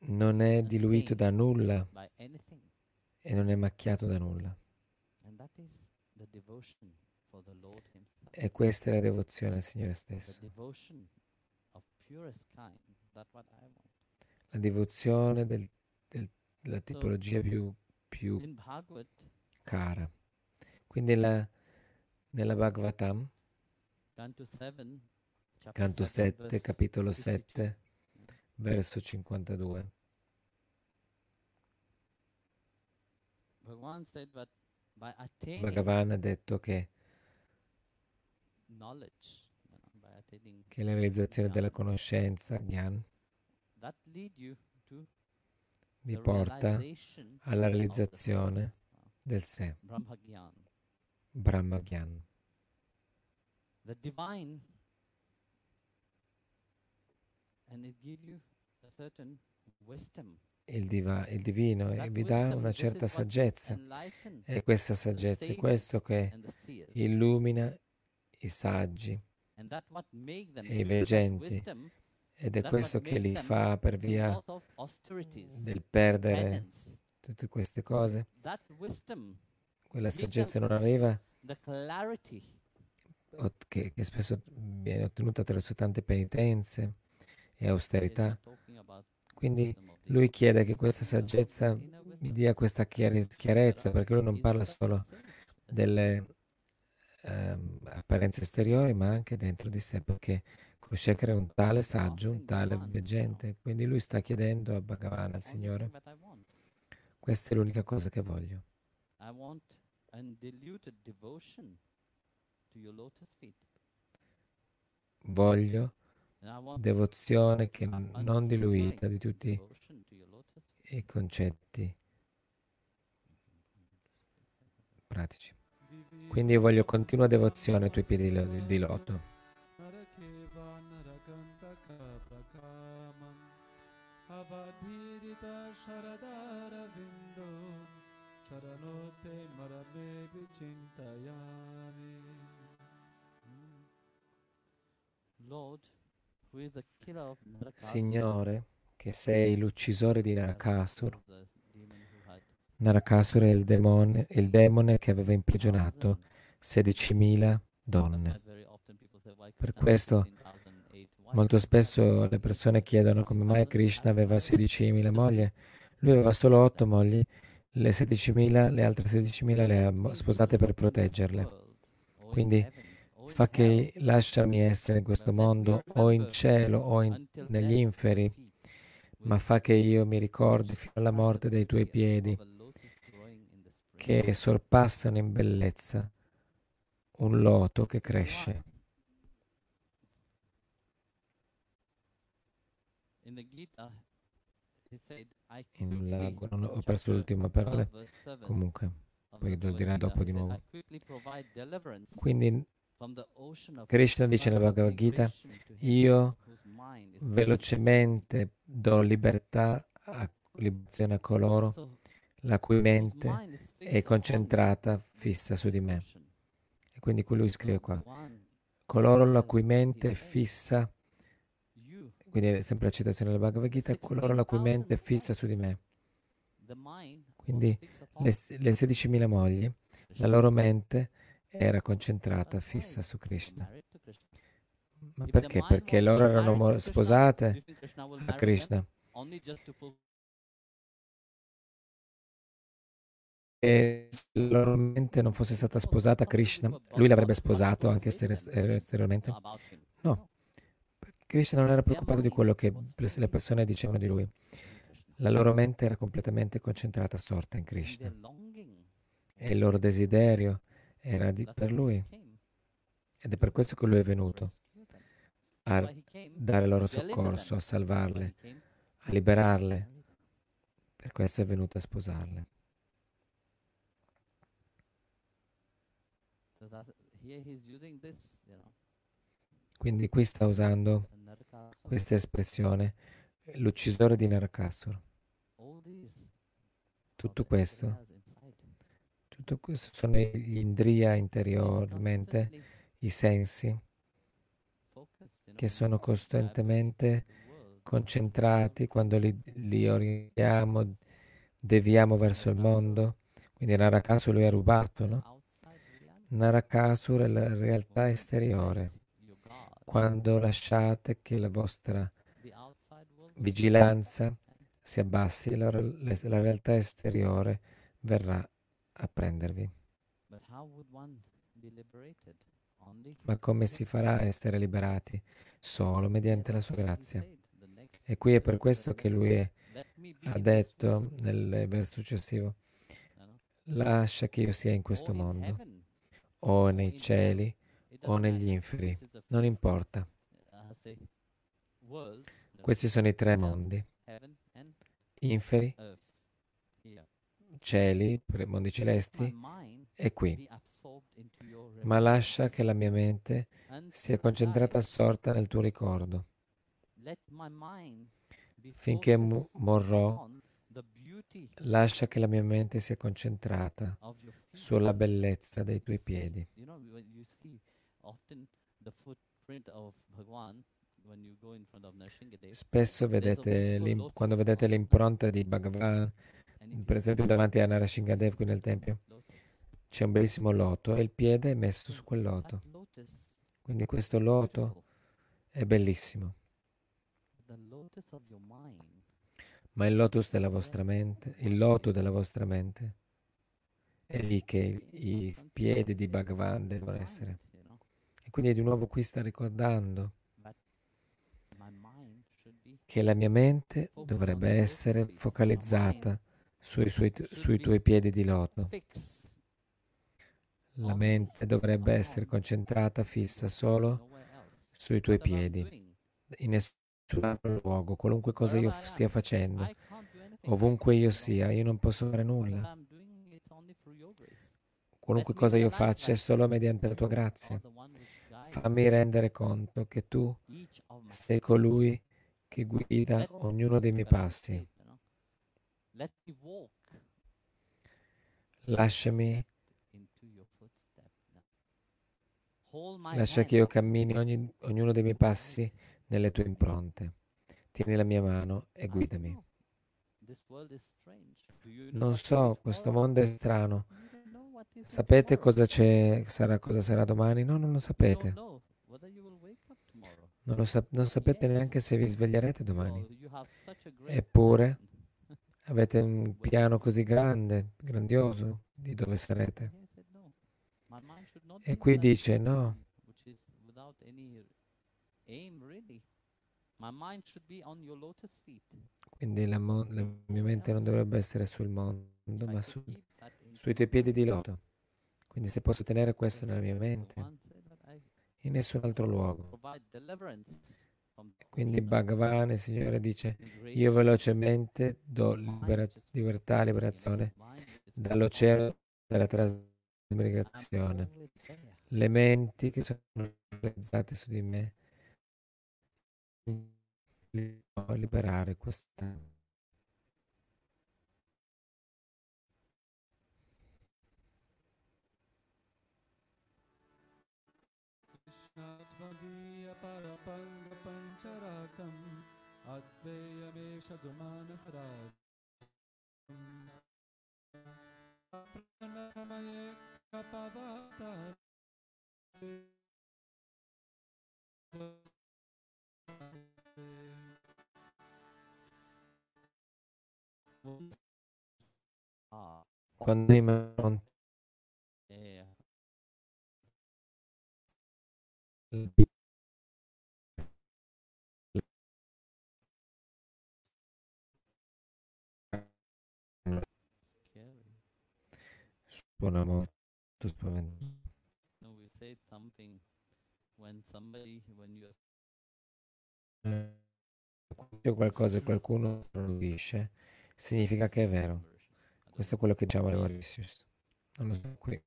non è diluito da nulla e non è macchiato da nulla. E questa è la devozione al Signore stesso. La devozione della tipologia più cara. Quindi nella Bhagavatam, canto 7, capitolo 7, verso 52. Bhagavan ha detto che la realizzazione della conoscenza, Gyan, vi porta alla realizzazione del sé, Brahma Gyan. Il divino e vi dà una certa saggezza, e questa saggezza è questo che illumina i saggi e i veggenti, ed è questo che li fa, per via del perdere tutte queste cose, quella saggezza non arriva, che spesso viene ottenuta attraverso tante penitenze e austerità. Quindi lui chiede che questa saggezza mi dia questa chiarezza, perché lui non parla solo delle apparenze esteriori, ma anche dentro di sé, perché Kulashekhara è un tale saggio, un tale veggente. Quindi lui sta chiedendo a Bhagavan, al Signore, questa è l'unica cosa che voglio. Voglio devozione che non diluita di tutti i concetti pratici. Quindi io voglio continua devozione ai tuoi piedi di loto. Signore, che sei l'uccisore di Narakasur. Narakasur è il demone che aveva imprigionato 16.000 donne. Per questo molto spesso le persone chiedono come mai Krishna aveva 16.000 mogli. Lui aveva solo 8 mogli, le altre 16.000 le ha sposate per proteggerle. Quindi fa che lasciami essere in questo mondo o in cielo o negli inferi, ma fa che io mi ricordi fino alla morte dei tuoi piedi, che sorpassano in bellezza un loto che cresce. In lago, non ho perso l'ultima parola, comunque, poi lo dirà dopo di nuovo. Quindi Krishna dice nella Bhagavad Gita: io velocemente do liberazione a coloro la cui mente è concentrata, fissa su di me. E quindi lui scrive qua: coloro la cui mente è fissa, quindi è sempre la citazione della Bhagavad Gita, coloro la cui mente è fissa su di me. Quindi le 16.000 mogli, la loro mente era concentrata, fissa su Krishna. Ma perché? Perché loro erano sposate a Krishna. E se la loro mente non fosse stata sposata a Krishna, lui l'avrebbe sposato anche esteriormente? No. Krishna non era preoccupato di quello che le persone dicevano di lui. La loro mente era completamente concentrata, assorta in Krishna. E il loro desiderio era per lui. Ed è per questo che lui è venuto a dare loro soccorso, a salvarle, a liberarle. Per questo è venuto a sposarle. Quindi qui sta usando questa espressione, l'uccisore di Narakasur. Tutto questo sono gli indriya interiormente, i sensi, che sono costantemente concentrati quando li orientiamo, deviamo verso il mondo. Quindi Narakasur lui ha rubato, no? Narakasur è la realtà esteriore. Quando lasciate che la vostra vigilanza si abbassi, la realtà esteriore verrà a prendervi. Ma come si farà a essere liberati? Solo mediante la sua grazia. E qui è per questo che ha detto nel verso successivo: lascia che io sia in questo mondo, o nei cieli, o negli inferi, non importa. Questi sono i tre mondi: inferi, cieli, mondi celesti, e qui. Ma lascia che la mia mente sia concentrata, assorta nel tuo ricordo, finché morrò. Lascia che la mia mente sia concentrata sulla bellezza dei tuoi piedi. Spesso vedete, quando vedete l'impronta di Bhagavan, per esempio davanti a Narasimhadeva qui nel tempio, c'è un bellissimo loto e il piede è messo su quel loto. Quindi questo loto è bellissimo. Ma il loto della vostra mente, è lì che i piedi di Bhagavan devono essere. E quindi di nuovo qui sta ricordando che la mia mente dovrebbe essere focalizzata sui tuoi piedi di loto. La mente dovrebbe essere concentrata, fissa solo sui tuoi piedi, in nessun altro luogo, qualunque cosa io stia facendo, ovunque io sia, io non posso fare nulla. Qualunque cosa io faccia è solo mediante la tua grazia. Fammi rendere conto che tu sei colui che guida ognuno dei miei passi. Lascia che io cammini ognuno dei miei passi nelle tue impronte. Tieni la mia mano e guidami. Non so, questo mondo è strano. Sapete cosa sarà domani? No, non lo sapete. Non sapete neanche se vi sveglierete domani. Eppure avete un piano così grande, grandioso, di dove sarete. E qui dice no. My mind should be on your lotus feet. Quindi la mia mente non dovrebbe essere sul mondo, ma sui tuoi piedi di loto. Quindi se posso tenere questo nella mia mente, in nessun altro luogo. Quindi Bhagavan, il Signore, dice: io velocemente do libertà, liberazione dall'oceano della trasmigrazione. Le menti che sono realizzate su di me, liberare questa. Quando suona molto spaventato. No, we say something quando qualcuno lo dice, significa che è vero. Questo è quello che diciamo alle Mauritius. Non lo so qui.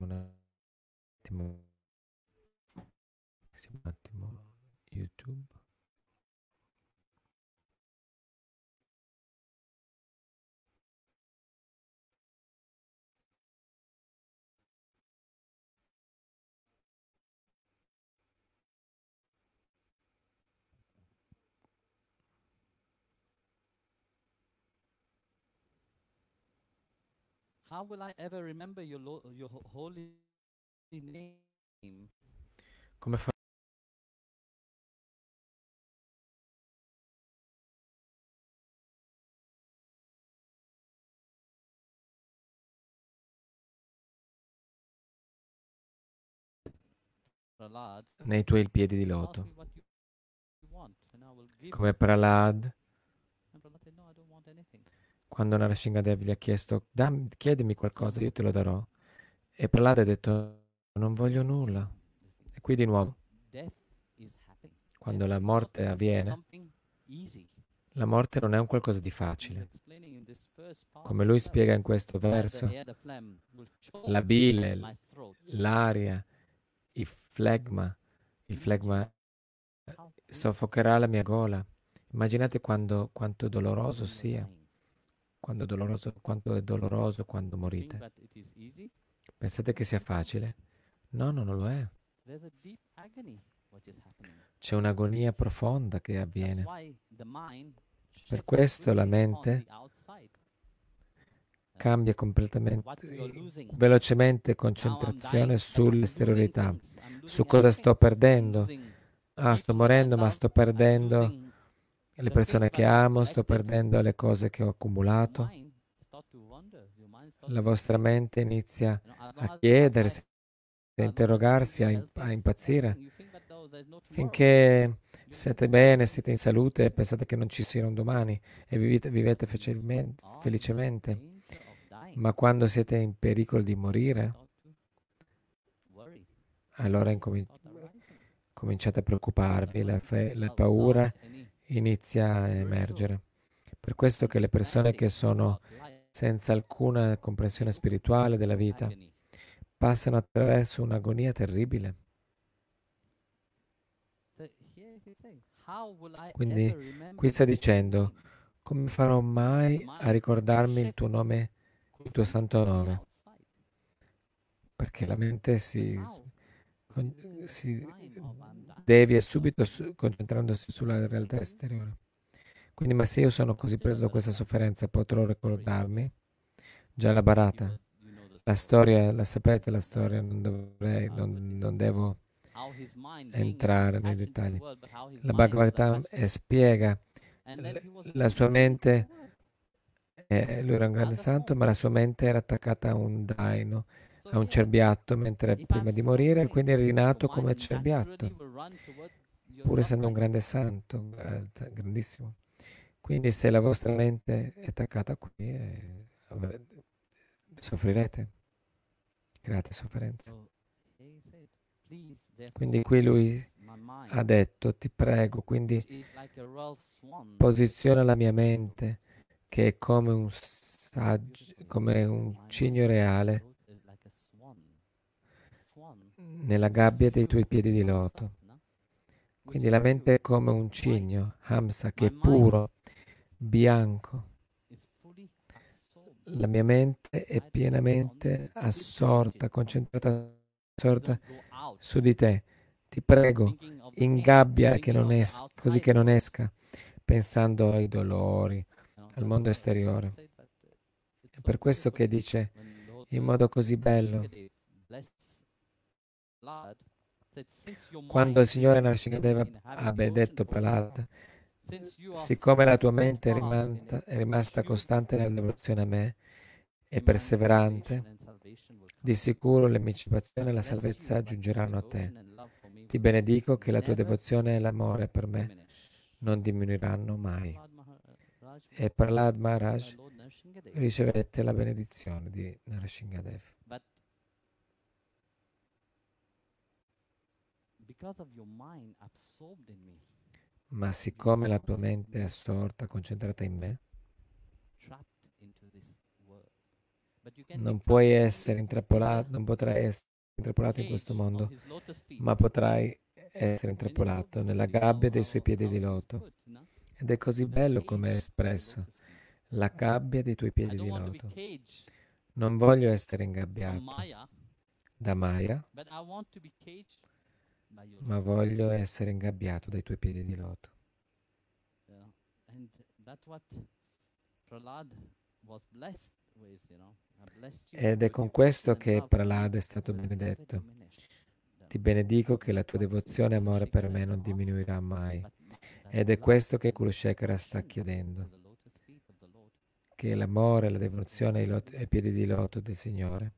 Un attimo YouTube. How will I ever remember your holy name? Come fa? Nei tuoi piedi di loto, come Prahlad, quando Narasimhadeva gli ha chiesto: chiedimi qualcosa, io te lo darò, e Prahlad ha detto: non voglio nulla. E qui di nuovo, quando la morte avviene, la morte non è un qualcosa di facile. Come lui spiega in questo verso, la bile, l'aria, il flegma soffocherà la mia gola. Immaginate quanto doloroso sia, quanto è doloroso quando morite. Pensate che sia facile? No, non lo è. C'è un'agonia profonda che avviene. Per questo la mente cambia completamente, velocemente concentrazione sull'esteriorità, su cosa sto perdendo. Ah, sto morendo, ma sto perdendo le persone che amo, sto perdendo le cose che ho accumulato. La vostra mente inizia a chiedersi, a interrogarsi, a impazzire, finché siete bene, siete in salute e pensate che non ci sia un domani e vivete felicemente. Ma quando siete in pericolo di morire, allora cominciate a preoccuparvi, la paura inizia a emergere. Per questo che le persone che sono senza alcuna comprensione spirituale della vita passano attraverso un'agonia terribile. Quindi qui sta dicendo: come farò mai a ricordarmi il tuo nome, il tuo santo nome? Perché la mente si devia subito concentrandosi sulla realtà esteriore. Quindi, ma se io sono così preso da questa sofferenza, potrò ricordarmi? già elaborata. La storia, la sapete la storia, non devo entrare nei dettagli. La Bhagavatam spiega la sua mente, lui era un grande santo, ma la sua mente era attaccata a un daino, a un cerbiatto, mentre prima di morire, quindi è rinato come cerbiatto, pur essendo un grande santo, grandissimo. Quindi se la vostra mente è attaccata qui, soffrirete grandi sofferenze. Quindi qui lui ha detto, ti prego, quindi posiziona la mia mente che è come un saggio, come un cigno reale nella gabbia dei tuoi piedi di loto. Quindi la mente è come un cigno, Hamsa, che è puro, bianco. La mia mente è pienamente assorta, concentrata, assorta su di te. Ti prego, ingabbia che non esca, così che non esca, pensando ai dolori, al mondo esteriore. È per questo che dice in modo così bello, quando il Signore Narasimhadeva ha benedetto Prahlad, siccome la tua mente è rimasta costante nella devozione a me e perseverante, di sicuro l'emancipazione e la salvezza giungeranno a te. Ti benedico che la tua devozione e l'amore per me non diminuiranno mai. E Prahlad Maharaj ricevette la benedizione di Narasimhadeva. Ma siccome la tua mente è assorta, concentrata in me, non puoi essere intrappolato, non potrai essere intrappolato in questo mondo, ma potrai essere intrappolato nella gabbia dei suoi piedi di loto. Ed è così bello come è espresso, la gabbia dei tuoi piedi di loto. Non voglio essere ingabbiato da Maya, ma voglio essere ingabbiato dai tuoi piedi di loto. Ed è con questo che Prahlad è stato benedetto. Ti benedico che la tua devozione e amore per me non diminuirà mai. Ed è questo che Kulashekhara sta chiedendo, che l'amore, la devozione ai piedi di loto del Signore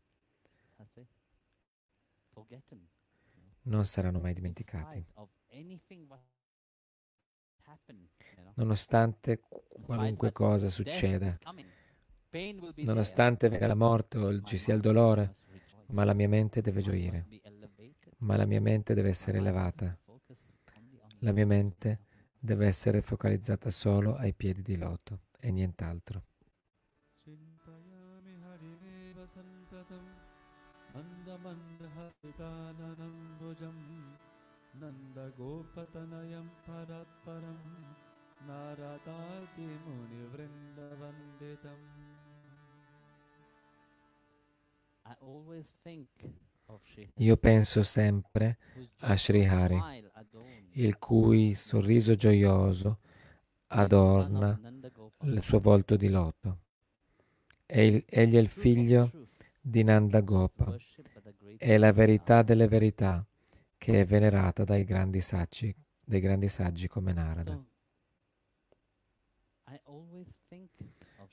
non saranno mai dimenticati, nonostante qualunque cosa succeda, nonostante venga la morte o ci sia il dolore, ma la mia mente deve gioire, ma la mia mente deve essere elevata, la mia mente deve essere focalizzata solo ai piedi di loto e nient'altro. Mandamandahastanam bhujam Nanda Gopa tanayam paratparam Naradaati muni vrindavanditam. Io penso sempre a Shri Hari, il cui sorriso gioioso adorna il suo volto di loto. Egli è il figlio di Nanda Gopa, è la verità delle verità che è venerata dai grandi saggi come Narada.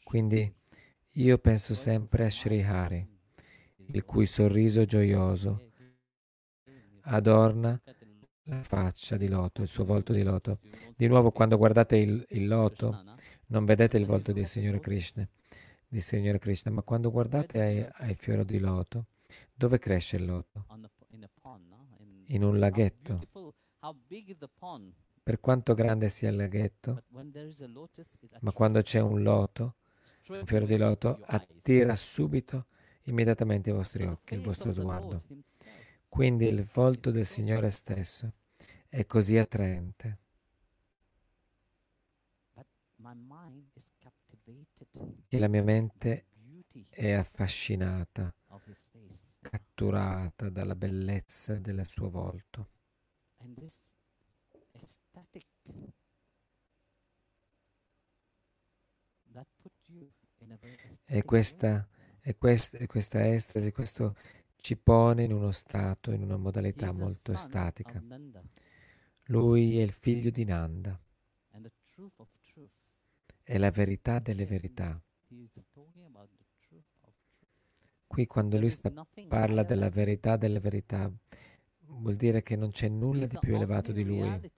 Quindi io penso sempre a Shri Hari, il cui sorriso gioioso adorna la faccia di loto, il suo volto di loto. Di nuovo, quando guardate il loto, non vedete il volto del Signore Krishna, ma quando guardate ai fiori di loto, dove cresce il loto? In un laghetto. Per quanto grande sia il laghetto, ma quando c'è un loto, un fiore di loto, attira subito, immediatamente i vostri occhi, il vostro sguardo. Quindi il volto del Signore stesso è così attraente. E la mia mente è affascinata, catturata dalla bellezza del suo volto. E questa E questa estasi, questo ci pone in uno stato, in una modalità molto estatica. Lui è il figlio di Nanda, è la verità delle verità. Qui quando lui parla della verità delle verità, vuol dire che non c'è nulla di più elevato di lui.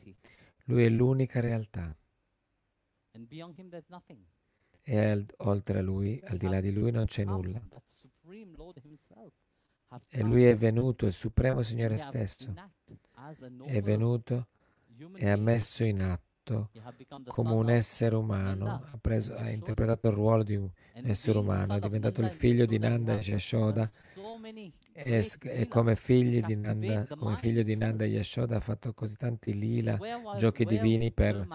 Lui è l'unica realtà. E oltre a lui, al di là di lui, non c'è nulla. E lui è venuto, il Supremo Signore stesso, è venuto e ha messo in atto come un essere umano, ha interpretato il ruolo di un essere umano, è diventato il figlio di Nanda e Yashoda, e come figlio di Nanda e Yashoda ha fatto così tanti lila, giochi divini per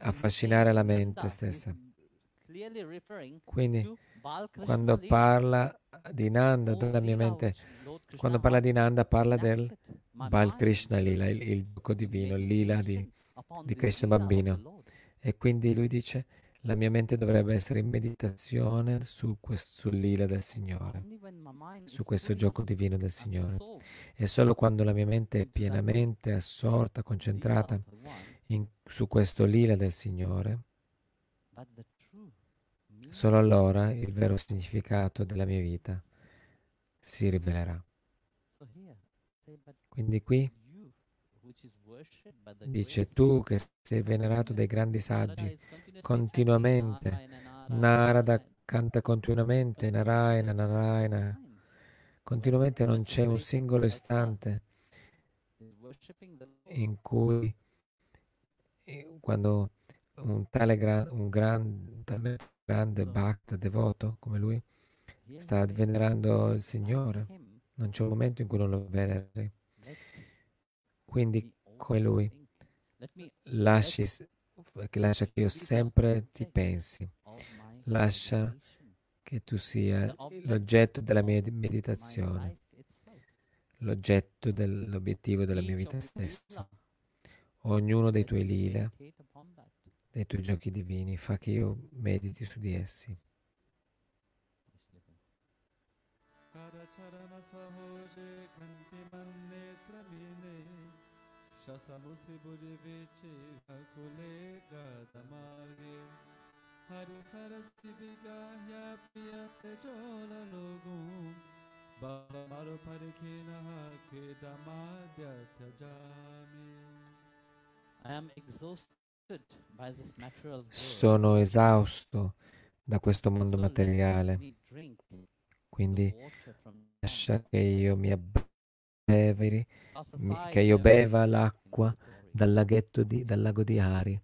affascinare la mente stessa. Quindi quando parla di Nanda, dalla mia mente, quando parla di Nanda parla del Bal Krishna Lila, il gioco divino, il Lila di Krishna bambino. E quindi lui dice, la mia mente dovrebbe essere in meditazione sul Lila del Signore, su questo gioco divino del Signore. E solo quando la mia mente è pienamente assorta, concentrata su questo Lila del Signore, solo allora il vero significato della mia vita si rivelerà. Quindi qui dice, tu che sei venerato dai grandi saggi continuamente, Narada canta continuamente, Narayana, Narayana, continuamente, non c'è un singolo istante in cui, quando un grande bhakta devoto come lui sta venerando il Signore, non c'è un momento in cui non lo veneri. Quindi come lui, lascia che io sempre ti pensi, lascia che tu sia l'oggetto della mia meditazione, l'oggetto dell'obiettivo della mia vita stessa. Ognuno dei tuoi lila, dei tuoi giochi divini, fa che io mediti su di essi. I am exhausted. Sono esausto da questo mondo materiale, quindi lascia che io beva l'acqua dal lago di Hari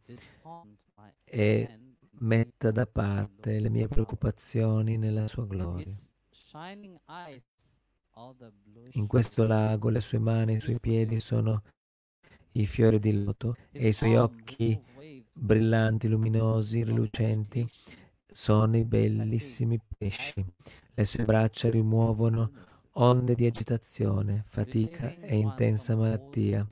e metta da parte le mie preoccupazioni nella sua gloria. In questo lago le sue mani e i suoi piedi sono i fiori di loto e i suoi occhi brillanti, luminosi, rilucenti sono i bellissimi pesci. Le sue braccia rimuovono onde di agitazione, fatica e intensa malattia,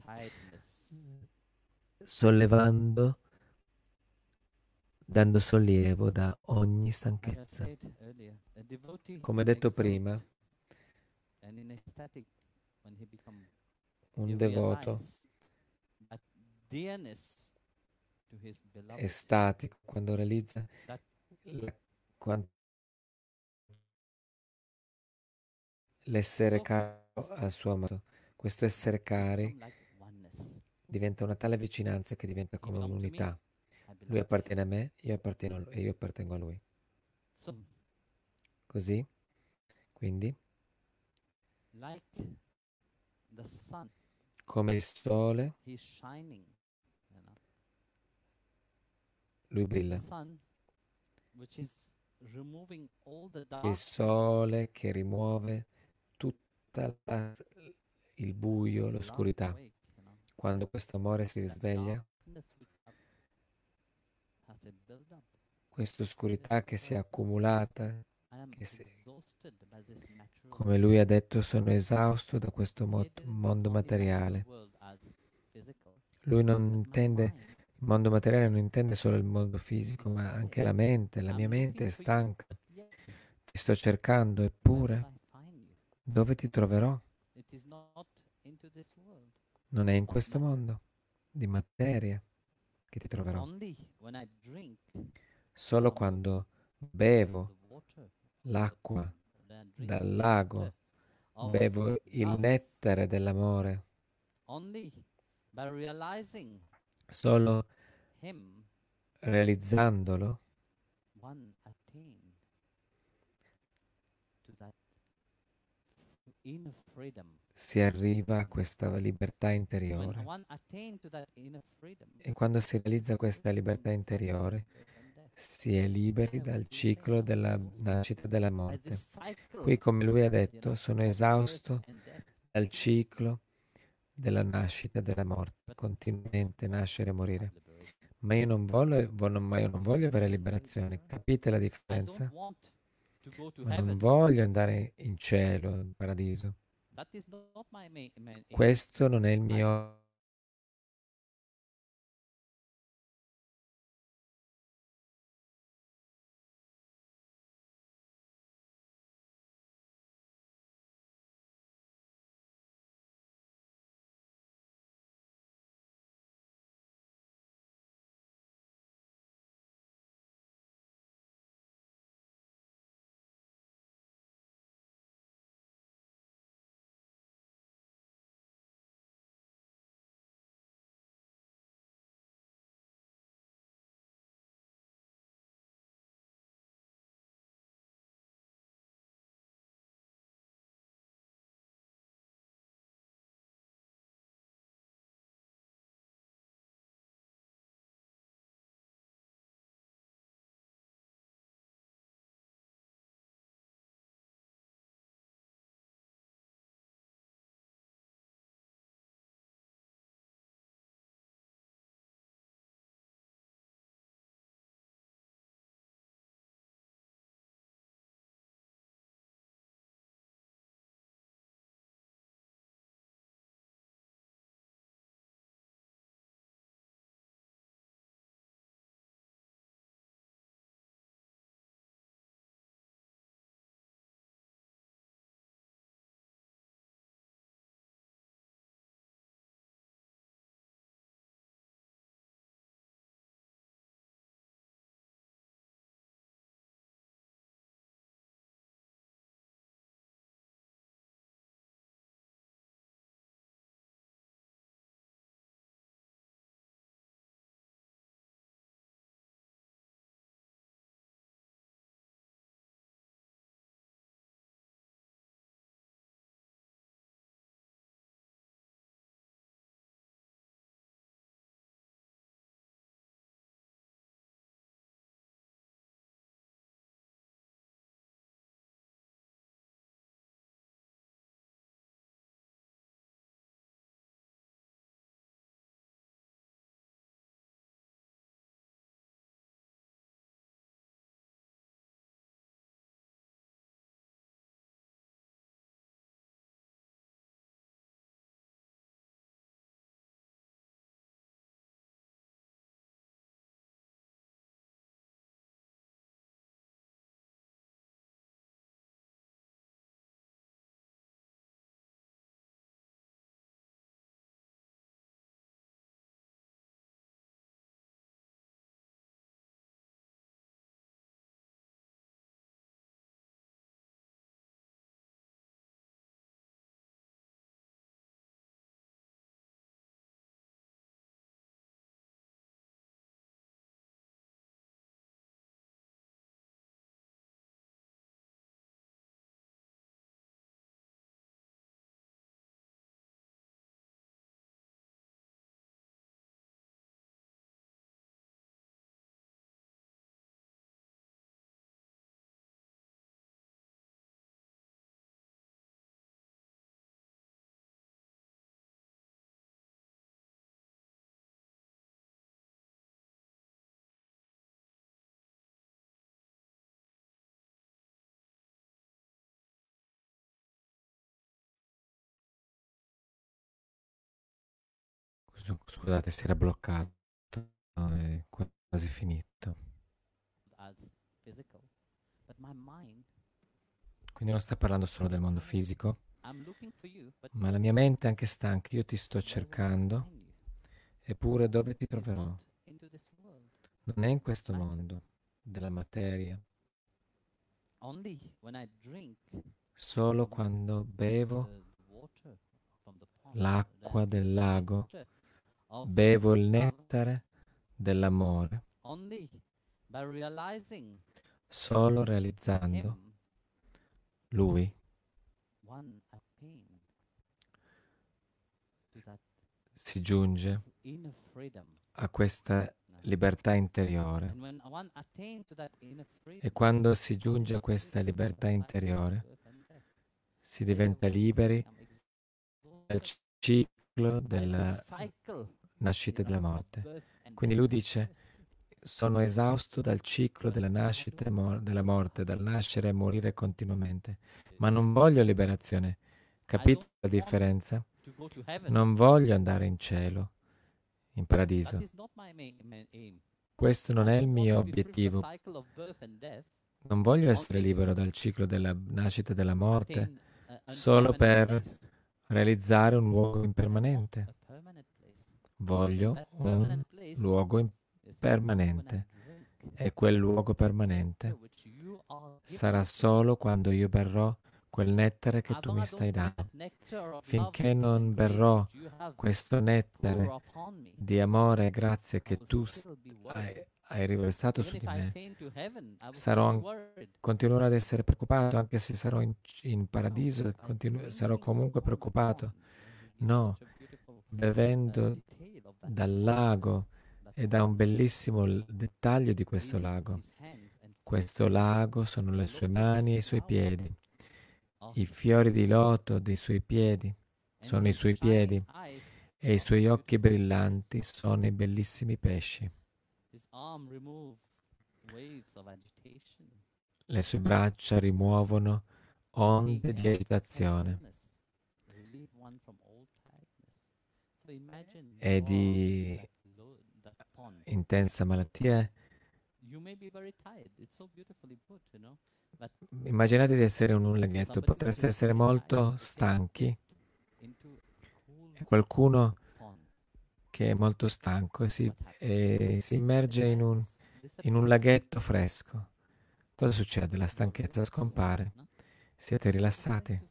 dando sollievo da ogni stanchezza. Come detto prima, un devoto è statico quando realizza l'essere caro al suo amato. Questo essere cari diventa una tale vicinanza che diventa come un'unità. Lui appartiene a me, io appartengo a lui. Così, quindi, come il sole, lui brilla. Il sole che rimuove tutta il buio, l'oscurità. Quando questo amore si risveglia, questa oscurità che si è accumulata, come lui ha detto, sono esausto da questo mondo materiale. Lui non intende... Il mondo materiale non intende solo il mondo fisico, ma anche la mente. La mia mente è stanca. Ti sto cercando, eppure dove ti troverò? Non è in questo mondo di materia che ti troverò. Solo quando bevo l'acqua dal lago, bevo il nettare dell'amore. Solo realizzandolo si arriva a questa libertà interiore, e quando si realizza questa libertà interiore si è liberi dal ciclo della nascita e della morte. Qui, come lui ha detto, sono esausto dal ciclo della nascita e della morte, continuamente nascere e morire. Ma io non voglio, avere liberazione. Capite la differenza? Ma non voglio andare in cielo, in paradiso. Questo non è il mio... Scusate, si era bloccato, è quasi finito. Quindi non sta parlando solo del mondo fisico, ma la mia mente è anche stanca. Io ti sto cercando, eppure dove ti troverò? Non è in questo mondo della materia. Solo quando bevo l'acqua del lago, bevo il nettare dell'amore, solo realizzando Lui, si giunge a questa libertà interiore. E quando si giunge a questa libertà interiore, si diventa liberi dal ciclo della nascita e della morte. Quindi lui dice: sono esausto dal ciclo della nascita e della morte, dal nascere e morire continuamente, ma non voglio liberazione. Capite la differenza? Non voglio andare in cielo, in paradiso. Questo non è il mio obiettivo. Non voglio essere libero dal ciclo della nascita e della morte solo per realizzare un luogo impermanente. Voglio un luogo permanente, e quel luogo permanente sarà solo quando io berrò quel nettare che tu mi stai dando. Finché non berrò questo nettare di amore e grazia che tu hai riversato su di me, continuerò ad essere preoccupato. Anche se sarò in paradiso, sarò comunque preoccupato. No, bevendo dal lago e da un bellissimo dettaglio di questo lago. Questo lago sono le sue mani e i suoi piedi. I fiori di loto dei suoi piedi sono i suoi piedi, e i suoi occhi brillanti sono i bellissimi pesci. Le sue braccia rimuovono onde di agitazione e di intensa malattia. Immaginate di essere in un laghetto, potreste essere molto stanchi, e qualcuno che è molto stanco si immerge in un laghetto fresco. Cosa succede? La stanchezza scompare, siete rilassati.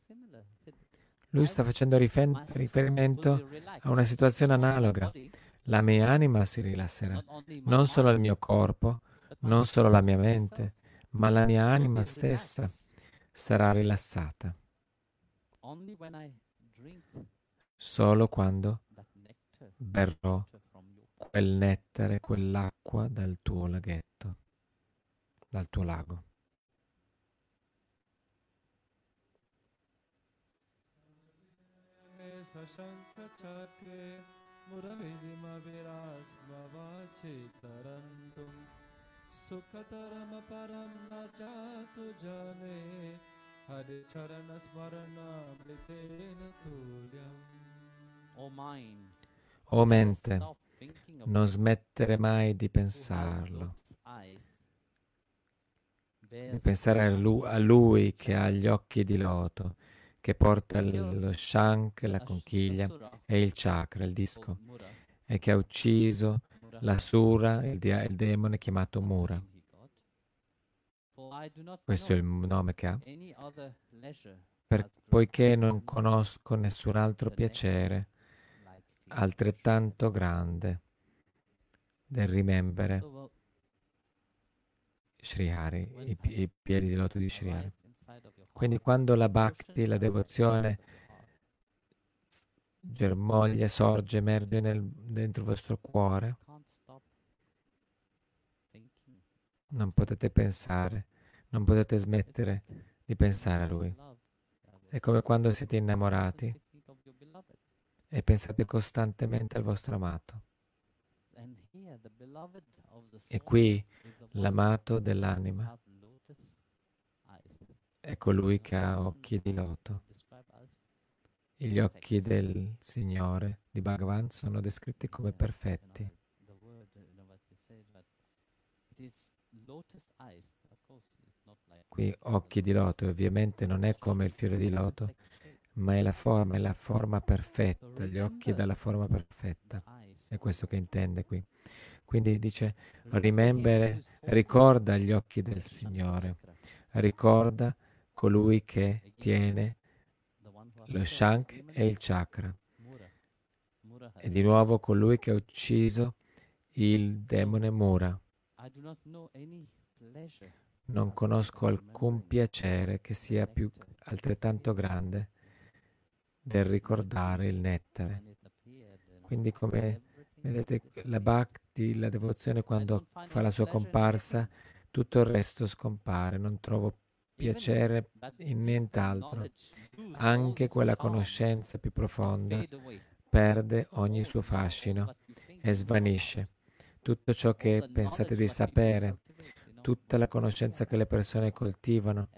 Lui sta facendo riferimento a una situazione analoga. La mia anima si rilasserà, non solo il mio corpo, non solo la mia mente, ma la mia anima stessa sarà rilassata. Solo quando berrò quel nettare, quell'acqua dal tuo laghetto, dal tuo lago. Muravima viras bhavache tarandum Sukhatarama param nachatu jane Hare charana smarana mritena tulyam. O mente, non smettere mai di pensarlo, di pensare a lui che ha gli occhi di loto, che porta lo shank, la conchiglia e il chakra, il disco, e che ha ucciso l'asura, il demone chiamato Mura. Questo è il nome che ha. Poiché non conosco nessun altro piacere altrettanto grande del rimembrare Shri Hari, i piedi di loto di Shri Hari. Quindi quando la bhakti, la devozione, germoglia, sorge, emerge dentro il vostro cuore, non potete pensare, non potete smettere di pensare a lui. È come quando siete innamorati e pensate costantemente al vostro amato. E qui l'amato dell'anima è colui che ha occhi di loto. Gli occhi del Signore di Bhagavan sono descritti come perfetti. qui occhi di loto, ovviamente non è come il fiore di loto, ma è la forma perfetta, gli occhi dalla forma perfetta, è questo che intende qui. Quindi dice, ricorda gli occhi del Signore, ricorda colui che tiene lo shank e il chakra, e di nuovo colui che ha ucciso il demone Mura. Non conosco alcun piacere che sia più altrettanto grande del ricordare il nettare. Quindi, come vedete, la Bhakti, la devozione, quando fa la sua comparsa, tutto il resto scompare, non trovo piacere in nient'altro. Anche quella conoscenza più profonda perde ogni suo fascino e svanisce. Tutto ciò che pensate di sapere, tutta la conoscenza che le persone coltivano,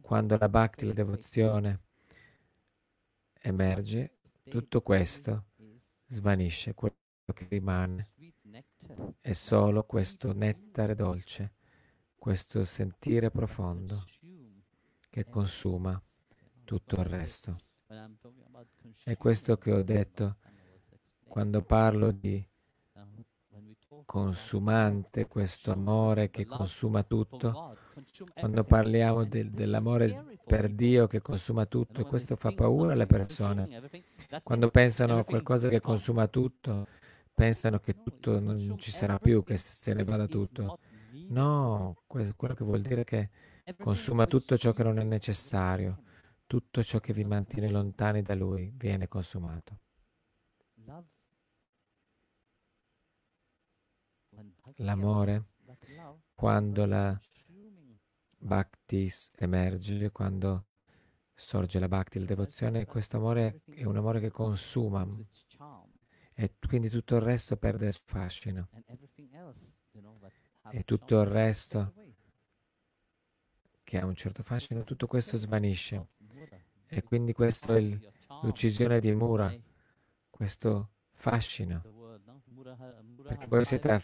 quando la Bhakti, la devozione, emerge, tutto questo svanisce. Quello che rimane è solo questo nettare dolce, questo sentire profondo che consuma tutto il resto. È questo che ho detto quando parlo di consumante, questo amore che consuma tutto. Quando parliamo dell'amore per Dio che consuma tutto, questo fa paura alle persone. Quando pensano a qualcosa che consuma tutto, pensano che tutto non ci sarà più, che se ne vada tutto. No, quello che vuol dire che consuma tutto ciò che non è necessario, tutto ciò che vi mantiene lontani da Lui viene consumato. L'amore, quando la Bhakti emerge, quando sorge la Bhakti, la devozione, questo amore è un amore che consuma e quindi tutto il resto perde il fascino e tutto il resto che ha un certo fascino, tutto questo svanisce. E quindi questo è l'uccisione di Mura, questo fascino, perché voi siete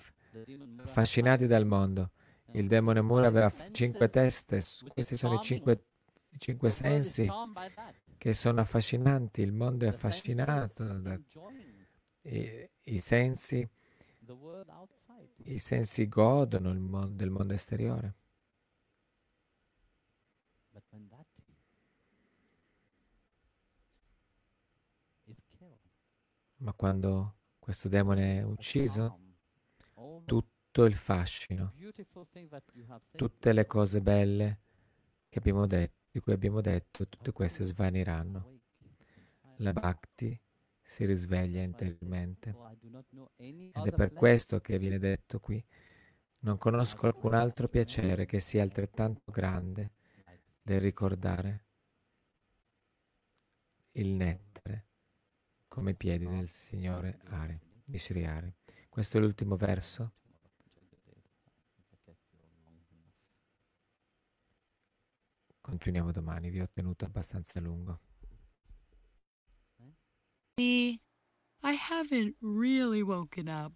affascinati dal mondo. Il demone Mura aveva 5 teste, questi sono i 5 sensi che sono affascinanti. Il mondo è affascinato da i sensi, i sensi godono del mondo esteriore. Ma quando questo demone è ucciso, tutto il fascino, tutte le cose belle che abbiamo detto, di cui abbiamo detto, tutte queste svaniranno. La Bhakti si risveglia interiormente. Ed è per questo che viene detto qui, non conosco alcun altro piacere che sia altrettanto grande del ricordare il nettare come i piedi del Signore Hari, di Shri Hari. Questo è l'ultimo verso. Continuiamo domani, vi ho tenuto abbastanza lungo. I haven't really woken up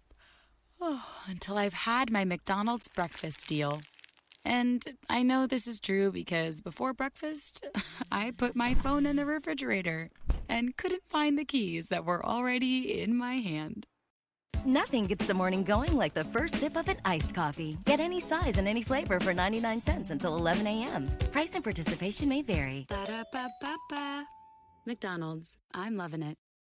until I've had my McDonald's breakfast deal. And I know this is true because before breakfast, I put my phone in the refrigerator and couldn't find the keys that were already in my hand. Nothing gets the morning going like the first sip of an iced coffee. Get any size and any flavor for 99 cents until 11 a.m. Price and participation may vary. Ba-da-ba-ba-ba. McDonald's. I'm loving it.